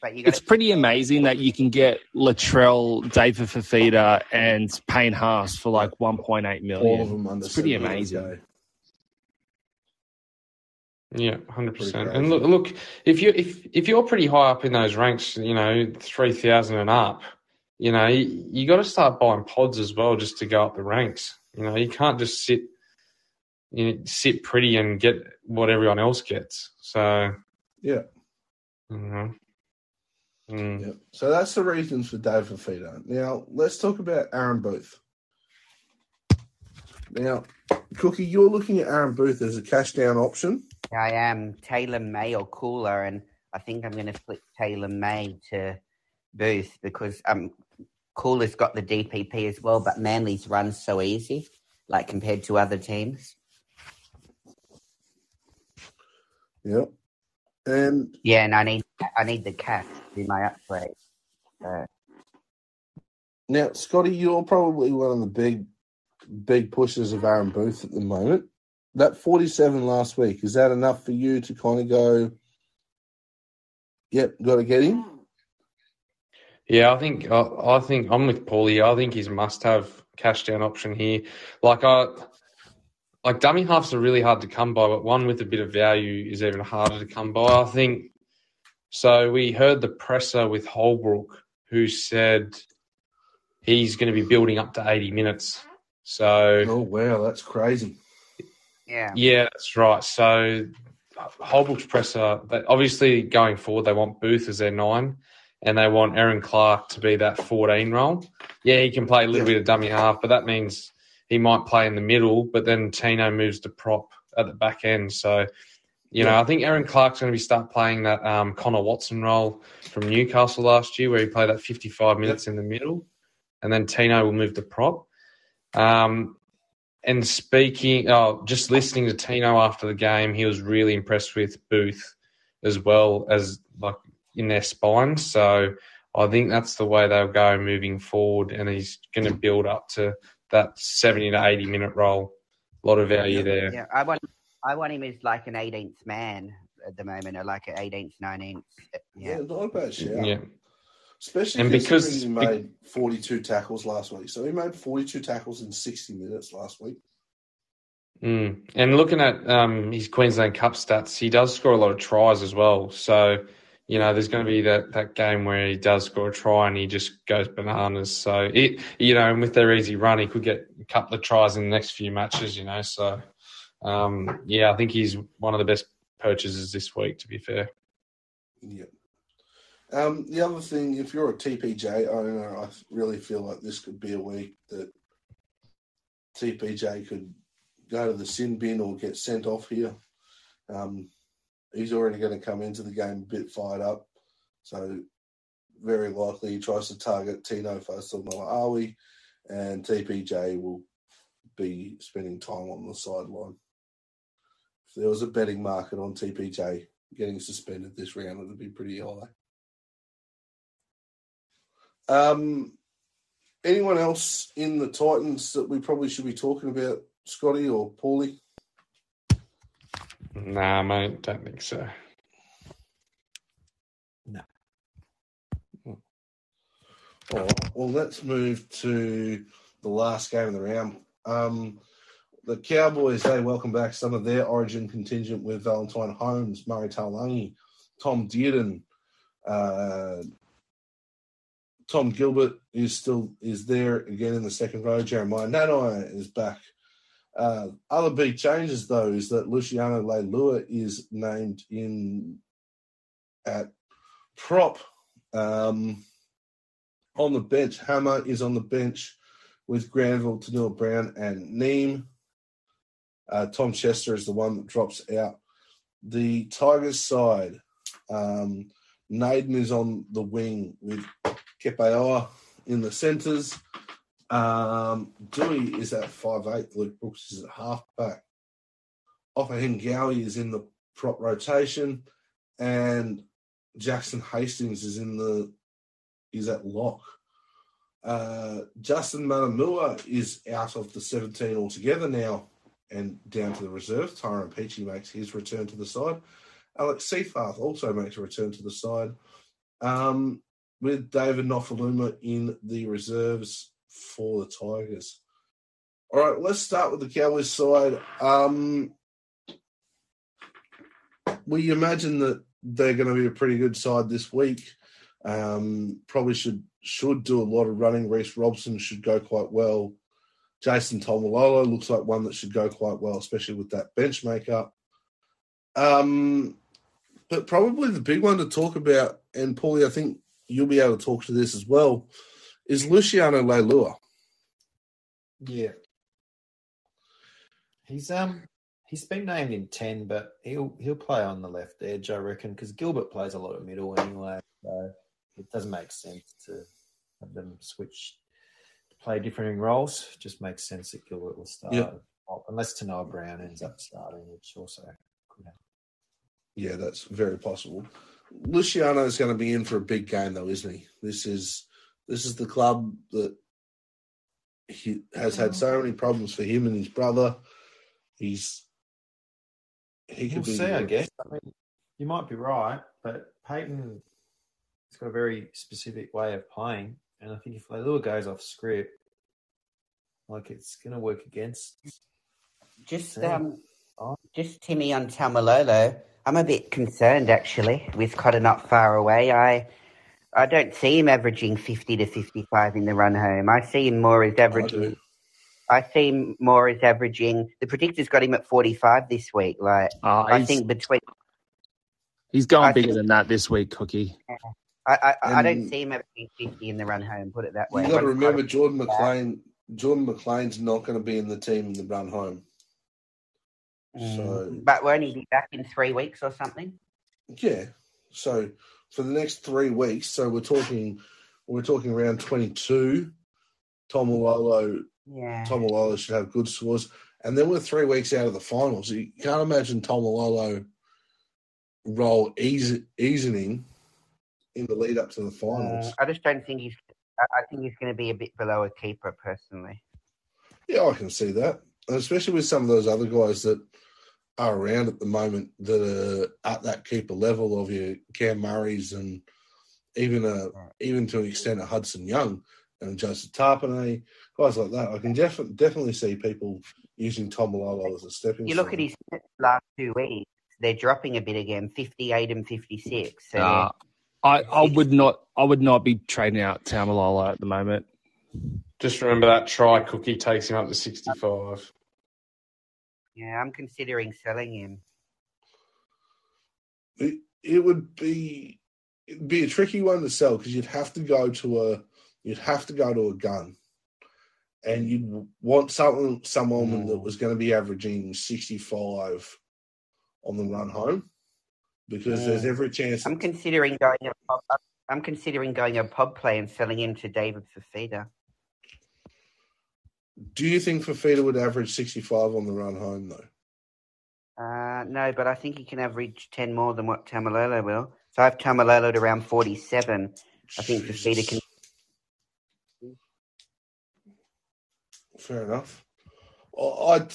But you it's pretty amazing that you can get Latrell, David Fifita, and Payne Haas for like one point eight million. All of them under it's pretty amazing. Ago. Yeah, one hundred percent. And look, look, if you if if you're pretty high up in those ranks, you know, three thousand and up, you know, you, you got to start buying pods as well just to go up the ranks. You know, you can't just sit you know, sit pretty and get what everyone else gets. So yeah, you know. Mm. Yep. So that's the reasons for David Fifita. Now, let's talk about Aaron Booth. Now, Cookie, you're looking at Aaron Booth as a cash down option. I am. Taylor May or Cooler, and I think I'm going to flip Taylor May to Booth because um, Cooler's got the D P P as well, but Manly's runs so easy, like compared to other teams. Yep. And yeah, and I need I need the cash to do my upgrade. So. Now, Scotty, you're probably one of the big, big pushers of Aaron Booth at the moment. That forty-seven last week, is that enough for you to kind of go, yep, got to get him? Yeah, I think I, I think I'm with Paulie. I think he's a must-have cash down option here. Like I, like dummy halves are really hard to come by, but one with a bit of value is even harder to come by. I think so. We heard the presser with Holbrook, who said he's going to be building up to eighty minutes. So, oh wow, that's crazy. Yeah, yeah, that's right. So Holbrook's presser, they, obviously going forward, they want Booth as their nine. And they want Aaron Clark to be that fourteen role. Yeah, he can play a little bit of dummy half, but that means he might play in the middle, but then Tino moves to prop at the back end. So, you know, I think Aaron Clark's going to be start playing that um, Connor Watson role from Newcastle last year where he played that fifty-five minutes in the middle, and then Tino will move to prop. Um, and speaking, oh, just listening to Tino after the game, he was really impressed with Booth as well as, like, in their spine. So I think that's the way they'll go moving forward, and he's going to build up to that seventy to eighty minute role. A lot of value there. Yeah, I want I want him as like an eighteenth man at the moment, or like an eighteenth, nineteenth. Yeah, yeah not bad shout. Yeah. Especially and because he made forty-two tackles last week. So he made forty-two tackles in sixty minutes last week. Mm. And looking at um, his Queensland Cup stats, he does score a lot of tries as well. So you know, there's going to be that, that game where he does score a try and he just goes bananas. So, it, you know, and with their easy run, he could get a couple of tries in the next few matches, you know. So, um, yeah, I think he's one of the best purchases this week, to be fair. Yeah. Um, the other thing, if you're a T P J owner, I really feel like this could be a week that T P J could go to the sin bin or get sent off here. Um He's already going to come into the game a bit fired up. So very likely he tries to target Tino first on Malawi, and T P J will be spending time on the sideline. If there was a betting market on T P J getting suspended this round, it would be pretty high. Um, anyone else in the Titans that we probably should be talking about, Scotty or Paulie? Nah, mate, don't think so. No. All right, well, let's move to the last game of the round. Um, the Cowboys, they welcome back some of their origin contingent with Valentine Holmes, Murray Talangi, Tom Dearden. Uh, Tom Gilbert is still is there again in the second row. Jeremiah Nanai is back. Uh, other big changes, though, is that Luciano Leilua is named in at prop. Um, on the bench, Hammer is on the bench with Granville, Tenua Brown and Neem. Uh, Tom Chester is the one that drops out. The Tigers side, um, Naden is on the wing with Kepaoa in the centres. Um, Dewey is at five eight. Luke Brooks is at halfback. Opahengawi is in the prop rotation, and Jackson Hastings is in the is at lock. Uh, Justin Manamua is out of the seventeen altogether now, and down to the reserve. Tyron Peachy makes his return to the side. Alex Seafarth also makes a return to the side, um, with David Nofaluma in the reserves for the Tigers. All right, let's start with the Cowboys side. Um, we imagine that they're going to be a pretty good side this week. Um, probably should should do a lot of running. Reece Robson should go quite well. Jason Tomilolo looks like one that should go quite well, especially with that bench makeup. Um, but probably the big one to talk about, and Paulie, I think you'll be able to talk to this as well, is Luciano Leilua. Yeah. He's um he's been named in ten, but he'll he'll play on the left edge, I reckon, because Gilbert plays a lot of middle anyway, so it doesn't make sense to have them switch to play different roles. It just makes sense that Gilbert will start, yep. unless Tanoa Brown ends up starting, which also could happen. Yeah, that's very possible. Luciano is going to be in for a big game, though, isn't he? This is this is the club that he has had so many problems for him and his brother. He's he could we'll be see, I guess. I mean, you might be right, but Payton has got a very specific way of playing, and I think if Leilua goes off script, like it's going to work against. Just um, oh. just Timmy on Taumalolo. I'm a bit concerned, actually, with Cotter not far away. I I don't see him averaging fifty to fifty-five in the run home. I see him more as averaging. I, I see him more as averaging. The predictor's got him at forty-five this week. Like oh, I think between. He's going I bigger think, than that this week, Cookie. Yeah. I I, I don't see him averaging fifty in the run home. Put it that way. You got to remember, Jordan McLean. Jordan McLean's not going to be in the team in the run home. So, but won't he be back in three weeks or something? Yeah. So for the next three weeks, so we're talking, we're talking around twenty-two. Tomalolo, yeah. Tomalolo should have good scores, and then we're three weeks out of the finals. You can't imagine Tomalolo roll easing easing in the lead up to the finals. Uh, I just don't think he's. I think he's going to be a bit below a keeper personally. Yeah, I can see that. Especially with some of those other guys that are around at the moment that are at that keeper level of your Cam Murrays and even a, even to an extent a Hudson Young and Joseph Tarpanay, guys like that. I can def- definitely see people using Tomalolo as a stepping stone. You look at his last two weeks, they're dropping a bit again, fifty-eight and fifty-six. So uh, I, I would not I would not be trading out Taumalolo at the moment. Just remember that try Cookie takes him up to sixty-five. Yeah, I'm considering selling him. It, it would be it'd be a tricky one to sell because you'd have to go to a you'd have to go to a gun, and you'd want someone someone mm. that was going to be averaging sixty-five on the run home because yeah. there's every chance. I'm considering going. A pub, I'm considering going a pub play and selling him to David Fafita. Do you think Fafita would average sixty-five on the run home, though? Uh, no, but I think he can average ten more than what Taumalolo will. So I have Taumalolo at around forty-seven. I think Fafita can... Fair enough. I,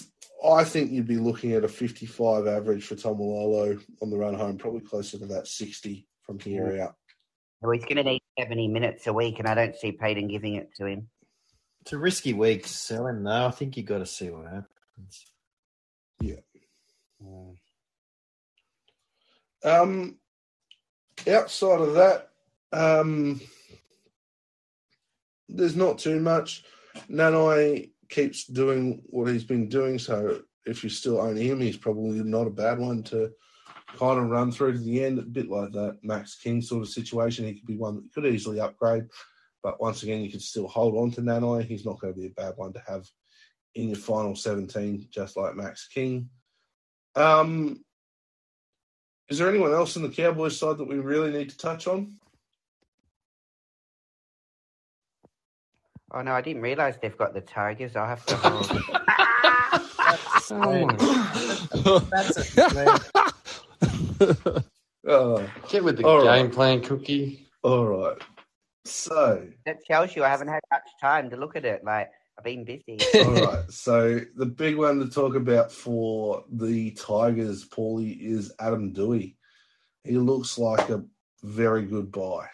I think you'd be looking at a fifty-five average for Taumalolo on the run home, probably closer to that sixty from here out. Well, he's going to need seventy minutes a week, and I don't see Payton giving it to him. It's a risky week to sell him, though. I think you've got to see what happens. Yeah. Um. Outside of that, um, there's not too much. Nanai keeps doing what he's been doing, so if you still own him, he's probably not a bad one to kind of run through to the end, a bit like that Max King sort of situation. He could be one that could easily upgrade. But once again, you can still hold on to Nanai. He's not going to be a bad one to have in your final seventeen, just like Max King. Um, is there anyone else on the Cowboys side that we really need to touch on? Oh, no, I didn't realise they've got the Tigers. I have to hold them. That's it. Oh. Get with the All game right. plan, Cookie. All right. So that tells you I haven't had much time to look at it. Like I've been busy. All right. So the big one to talk about for the Tigers, Paulie, is Adam Dewey. He looks like a very good buy.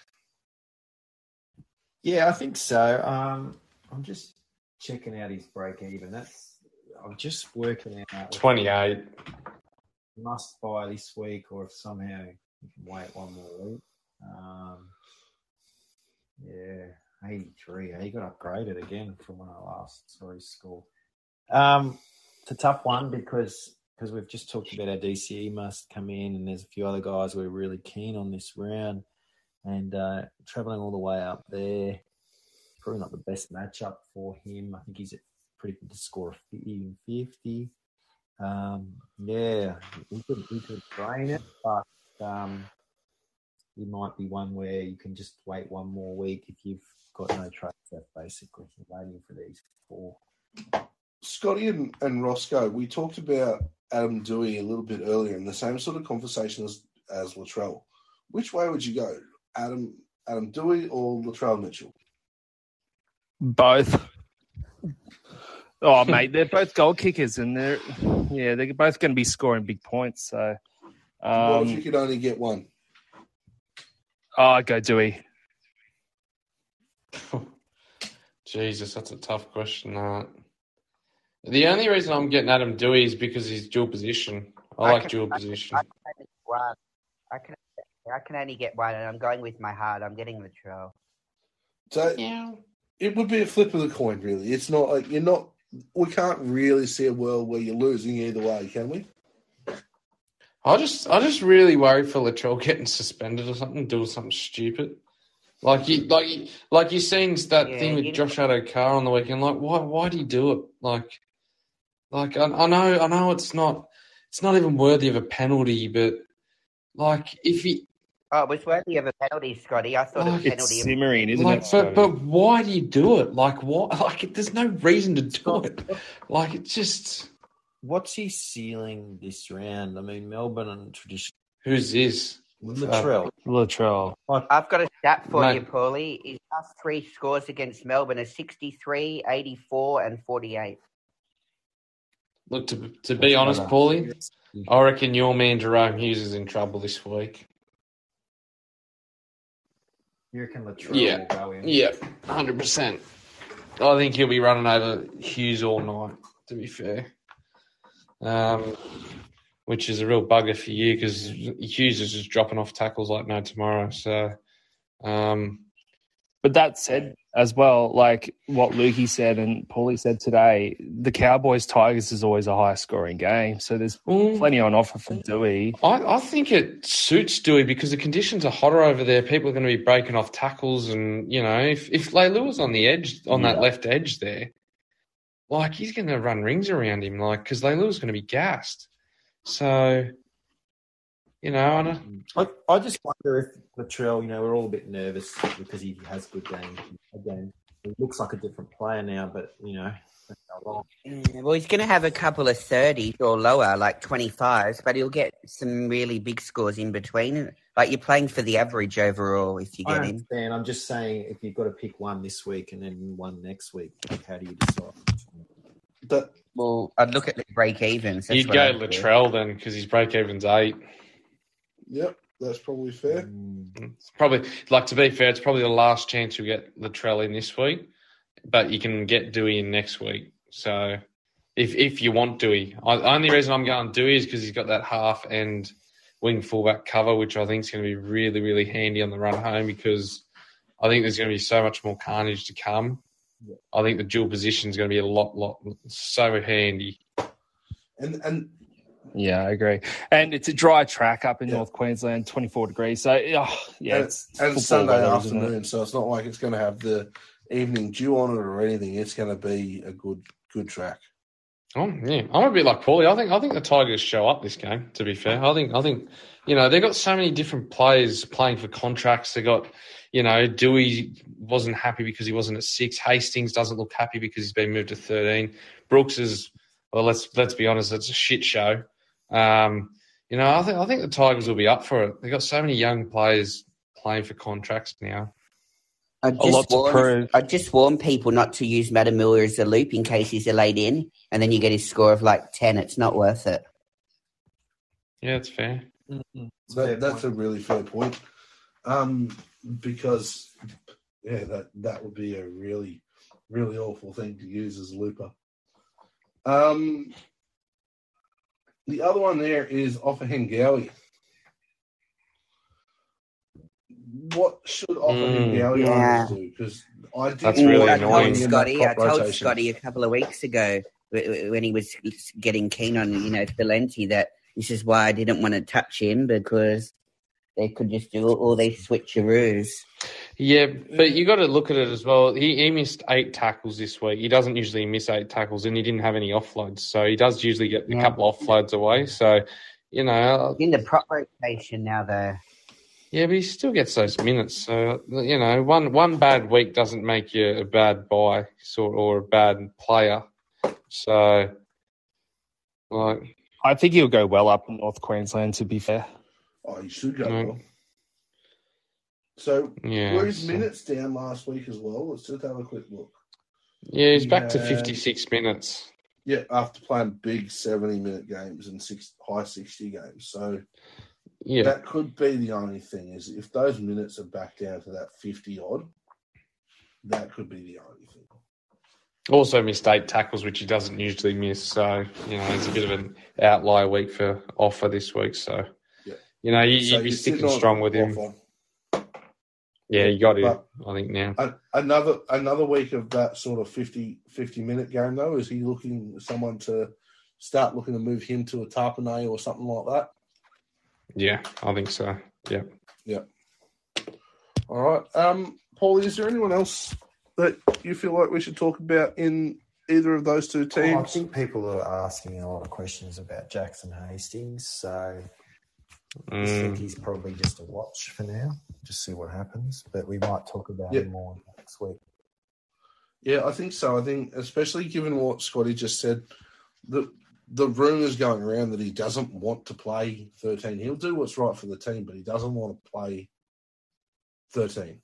Yeah, I think so. Um, I'm just checking out his break even. That's I'm just working out twenty-eight. Must buy this week, or if somehow you can wait one more week. Um, Yeah, eighty-three. He got upgraded again from when I last saw his score. Um, it's a tough one because because we've just talked about our D C E must come in, and there's a few other guys we're really keen on this round. And uh, travelling all the way up there, probably not the best matchup for him. I think he's pretty good to score a fifty and fifty. Um, yeah, he could, he could drain it, but um, he might be one where you can just wait one more week if you've got no trades left, basically. You're waiting for these four. Scotty and, and Roscoe, we talked about Adam Dewey a little bit earlier in the same sort of conversation as, as Latrell. Which way would you go, Adam Adam Dewey or Latrell Mitchell? Both. Oh, mate, they're both goal kickers, and they're yeah, they're both going to be scoring big points. So, um, what if you could only get one? Oh, I'd go Dewey. Jesus, that's a tough question. Uh, the only reason I'm getting Adam Dewey is because he's dual position. I, I like can, dual I position. Can, I, can one. I can I can only get one, and I'm going with my heart. I'm getting Latrell. So yeah. It would be a flip of the coin, really. It's not like you're not. We can't really see a world where you're losing either way, can we? I just, I just really worry for Latrell getting suspended or something, doing something stupid. Like you, like you, like you're seeing that yeah, thing with Josh Adokar on the weekend. Like, why, why do you do it? Like, like I, I know, I know it's not, it's not even worthy of a penalty. But like, if he. Oh, it was worthy of a penalty, Scotty. I thought like it was a penalty. It's simmering, isn't like, it? But, but why do you do it? Like, what? Like, there's no reason to do it. Like, it's just... What's he ceiling this round? I mean, Melbourne and traditional... Who's this? Latrell. Uh, Latrell. I've got a stat for Mate. you, Paulie. His last three scores against Melbourne are sixty-three, eighty-four and forty-eight. Look, to, to be honest, Paulie, I reckon your man Jerome Hughes is in trouble this week. You reckon Latrell yeah. will go in? Yeah, one hundred percent. I think he'll be running over Hughes all night, to be fair, um, which is a real bugger for you because Hughes is just dropping off tackles like no tomorrow. So, um, But that said as well, like what Lukey said and Paulie said today, the Cowboys-Tigers is always a high-scoring game, so there's mm. plenty on offer for Dewey. I, I think it suits Dewey because the conditions are hotter over there. People are going to be breaking off tackles and, you know, if, if Leilua was on the edge, on yeah. that left edge there, like he's going to run rings around him like because Leilua's going to be gassed. So... You know, I, don't... I I just wonder if Latrell, you know, we're all a bit nervous because he has good games. Again, he looks like a different player now, but, you know, well, he's going to have a couple of thirties or lower, like twenty-fives, but he'll get some really big scores in between. Like, you're playing for the average overall if you get in. I'm just saying if you've got to pick one this week and then one next week, like, how do you decide? But, well, I'd look at the break-evens. That's you'd go Latrell then because his break-even's eight. Yep, that's probably fair. It's probably, like, to be fair, it's probably the last chance you'll get Latrell in this week, but you can get Dewey in next week. So if if you want Dewey. I, the only reason I'm going Dewey is because he's got that half and wing fullback cover, which I think is going to be really, really handy on the run home because I think there's going to be so much more carnage to come. Yeah. I think the dual position is going to be a lot, lot, so handy. And and... Yeah, I agree. And it's a dry track up in yeah. North Queensland, twenty-four degrees. So, oh, yeah. And it's, and it's Sunday weather, afternoon, it? So it's not like it's going to have the evening dew on it or anything. It's going to be a good good track. Oh, yeah. I'm a bit like Paulie. I think I think the Tigers show up this game, to be fair. I think, I think you know, they've got so many different players playing for contracts. They got, you know, Dewey wasn't happy because he wasn't at six. Hastings doesn't look happy because he's been moved to thirteen. Brooks is, well, let's let's be honest, it's a shit show. Um, you know, I think I think the Tigers will be up for it. They've got so many young players playing for contracts now. I just, warn, I just warn people not to use Madam Miller as a loop in case he's laid in, and then you get his score of like ten. It's not worth it. Yeah, it's fair. Mm-hmm. It's that, fair that's point. a really fair point. Um, because yeah, that that would be a really, really awful thing to use as a looper. Um. The other one there is Offa Hengawi. What should Offa mm, Hengawi yeah. do? Because I did That's really I annoying. Told Scotty, I told rotation. Scotty a couple of weeks ago when he was getting keen on, you know, Valenti that this is why I didn't want to touch him because they could just do all these switcheroos. Yeah, but you got to look at it as well. He, he missed eight tackles this week. He doesn't usually miss eight tackles, and he didn't have any offloads. So he does usually get a yeah. couple offloads away. So, you know. He's in the prop rotation now, though. Yeah, but he still gets those minutes. So, you know, one, one bad week doesn't make you a bad buy sort or a bad player. So, like. I think he'll go well up in North Queensland, to be fair. Oh, he should go you know, well. So, yeah, Blue's so. minutes down last week as well. Let's just have a quick look. Yeah, he's he back had, to fifty-six minutes. Yeah, after playing big seventy-minute games and six high sixty games. So, yeah, that could be the only thing is if those minutes are back down to that fifty-odd, that could be the only thing. Also missed eight tackles, which he doesn't usually miss. So, you know, it's a bit of an outlier week for offer this week. So, yeah. you know, you, so you'd be sticking strong with him. Offer. Yeah, you got it, I think, now. Another another week of that sort of fifty-minute game, though, is he looking for someone to start looking to move him to a Tarpanay or something like that? Yeah, I think so, yeah. Yeah. All right. Um, Paulie, is there anyone else that you feel like we should talk about in either of those two teams? Oh, I think people are asking a lot of questions about Jackson Hastings, so... I think he's probably just a watch for now, just see what happens. But we might talk about yep. him more next week. Yeah, I think so. I think, especially given what Scotty just said, the the rumours going around that he doesn't want to play thirteen. He'll do what's right for the team, but he doesn't want to play thirteen.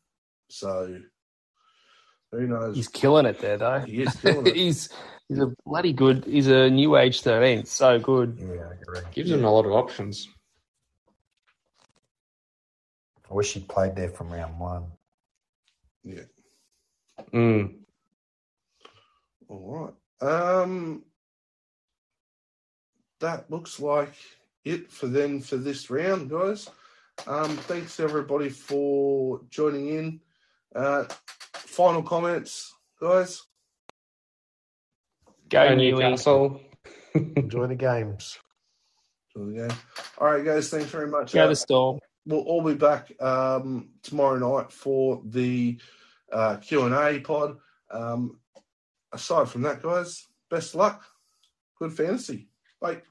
So, who knows? He's killing it there, though. He is killing it. he's... He's a bloody good... He's a new age thirteen. So good. Yeah, I agree. Gives yeah. him a lot of options. I wish he'd played there from round one. Yeah. Mm. All right. Um, that looks like it for them for this round, guys. Um, thanks, everybody, for joining in. Uh, final comments, guys? Go, Go Newcastle. Enjoy the games. Enjoy the game. All right, guys, thanks very much. Go uh, the Storm. We'll all be back um, tomorrow night for the uh, Q and A pod. Um, aside from that, guys, best of luck. Good fantasy. Bye.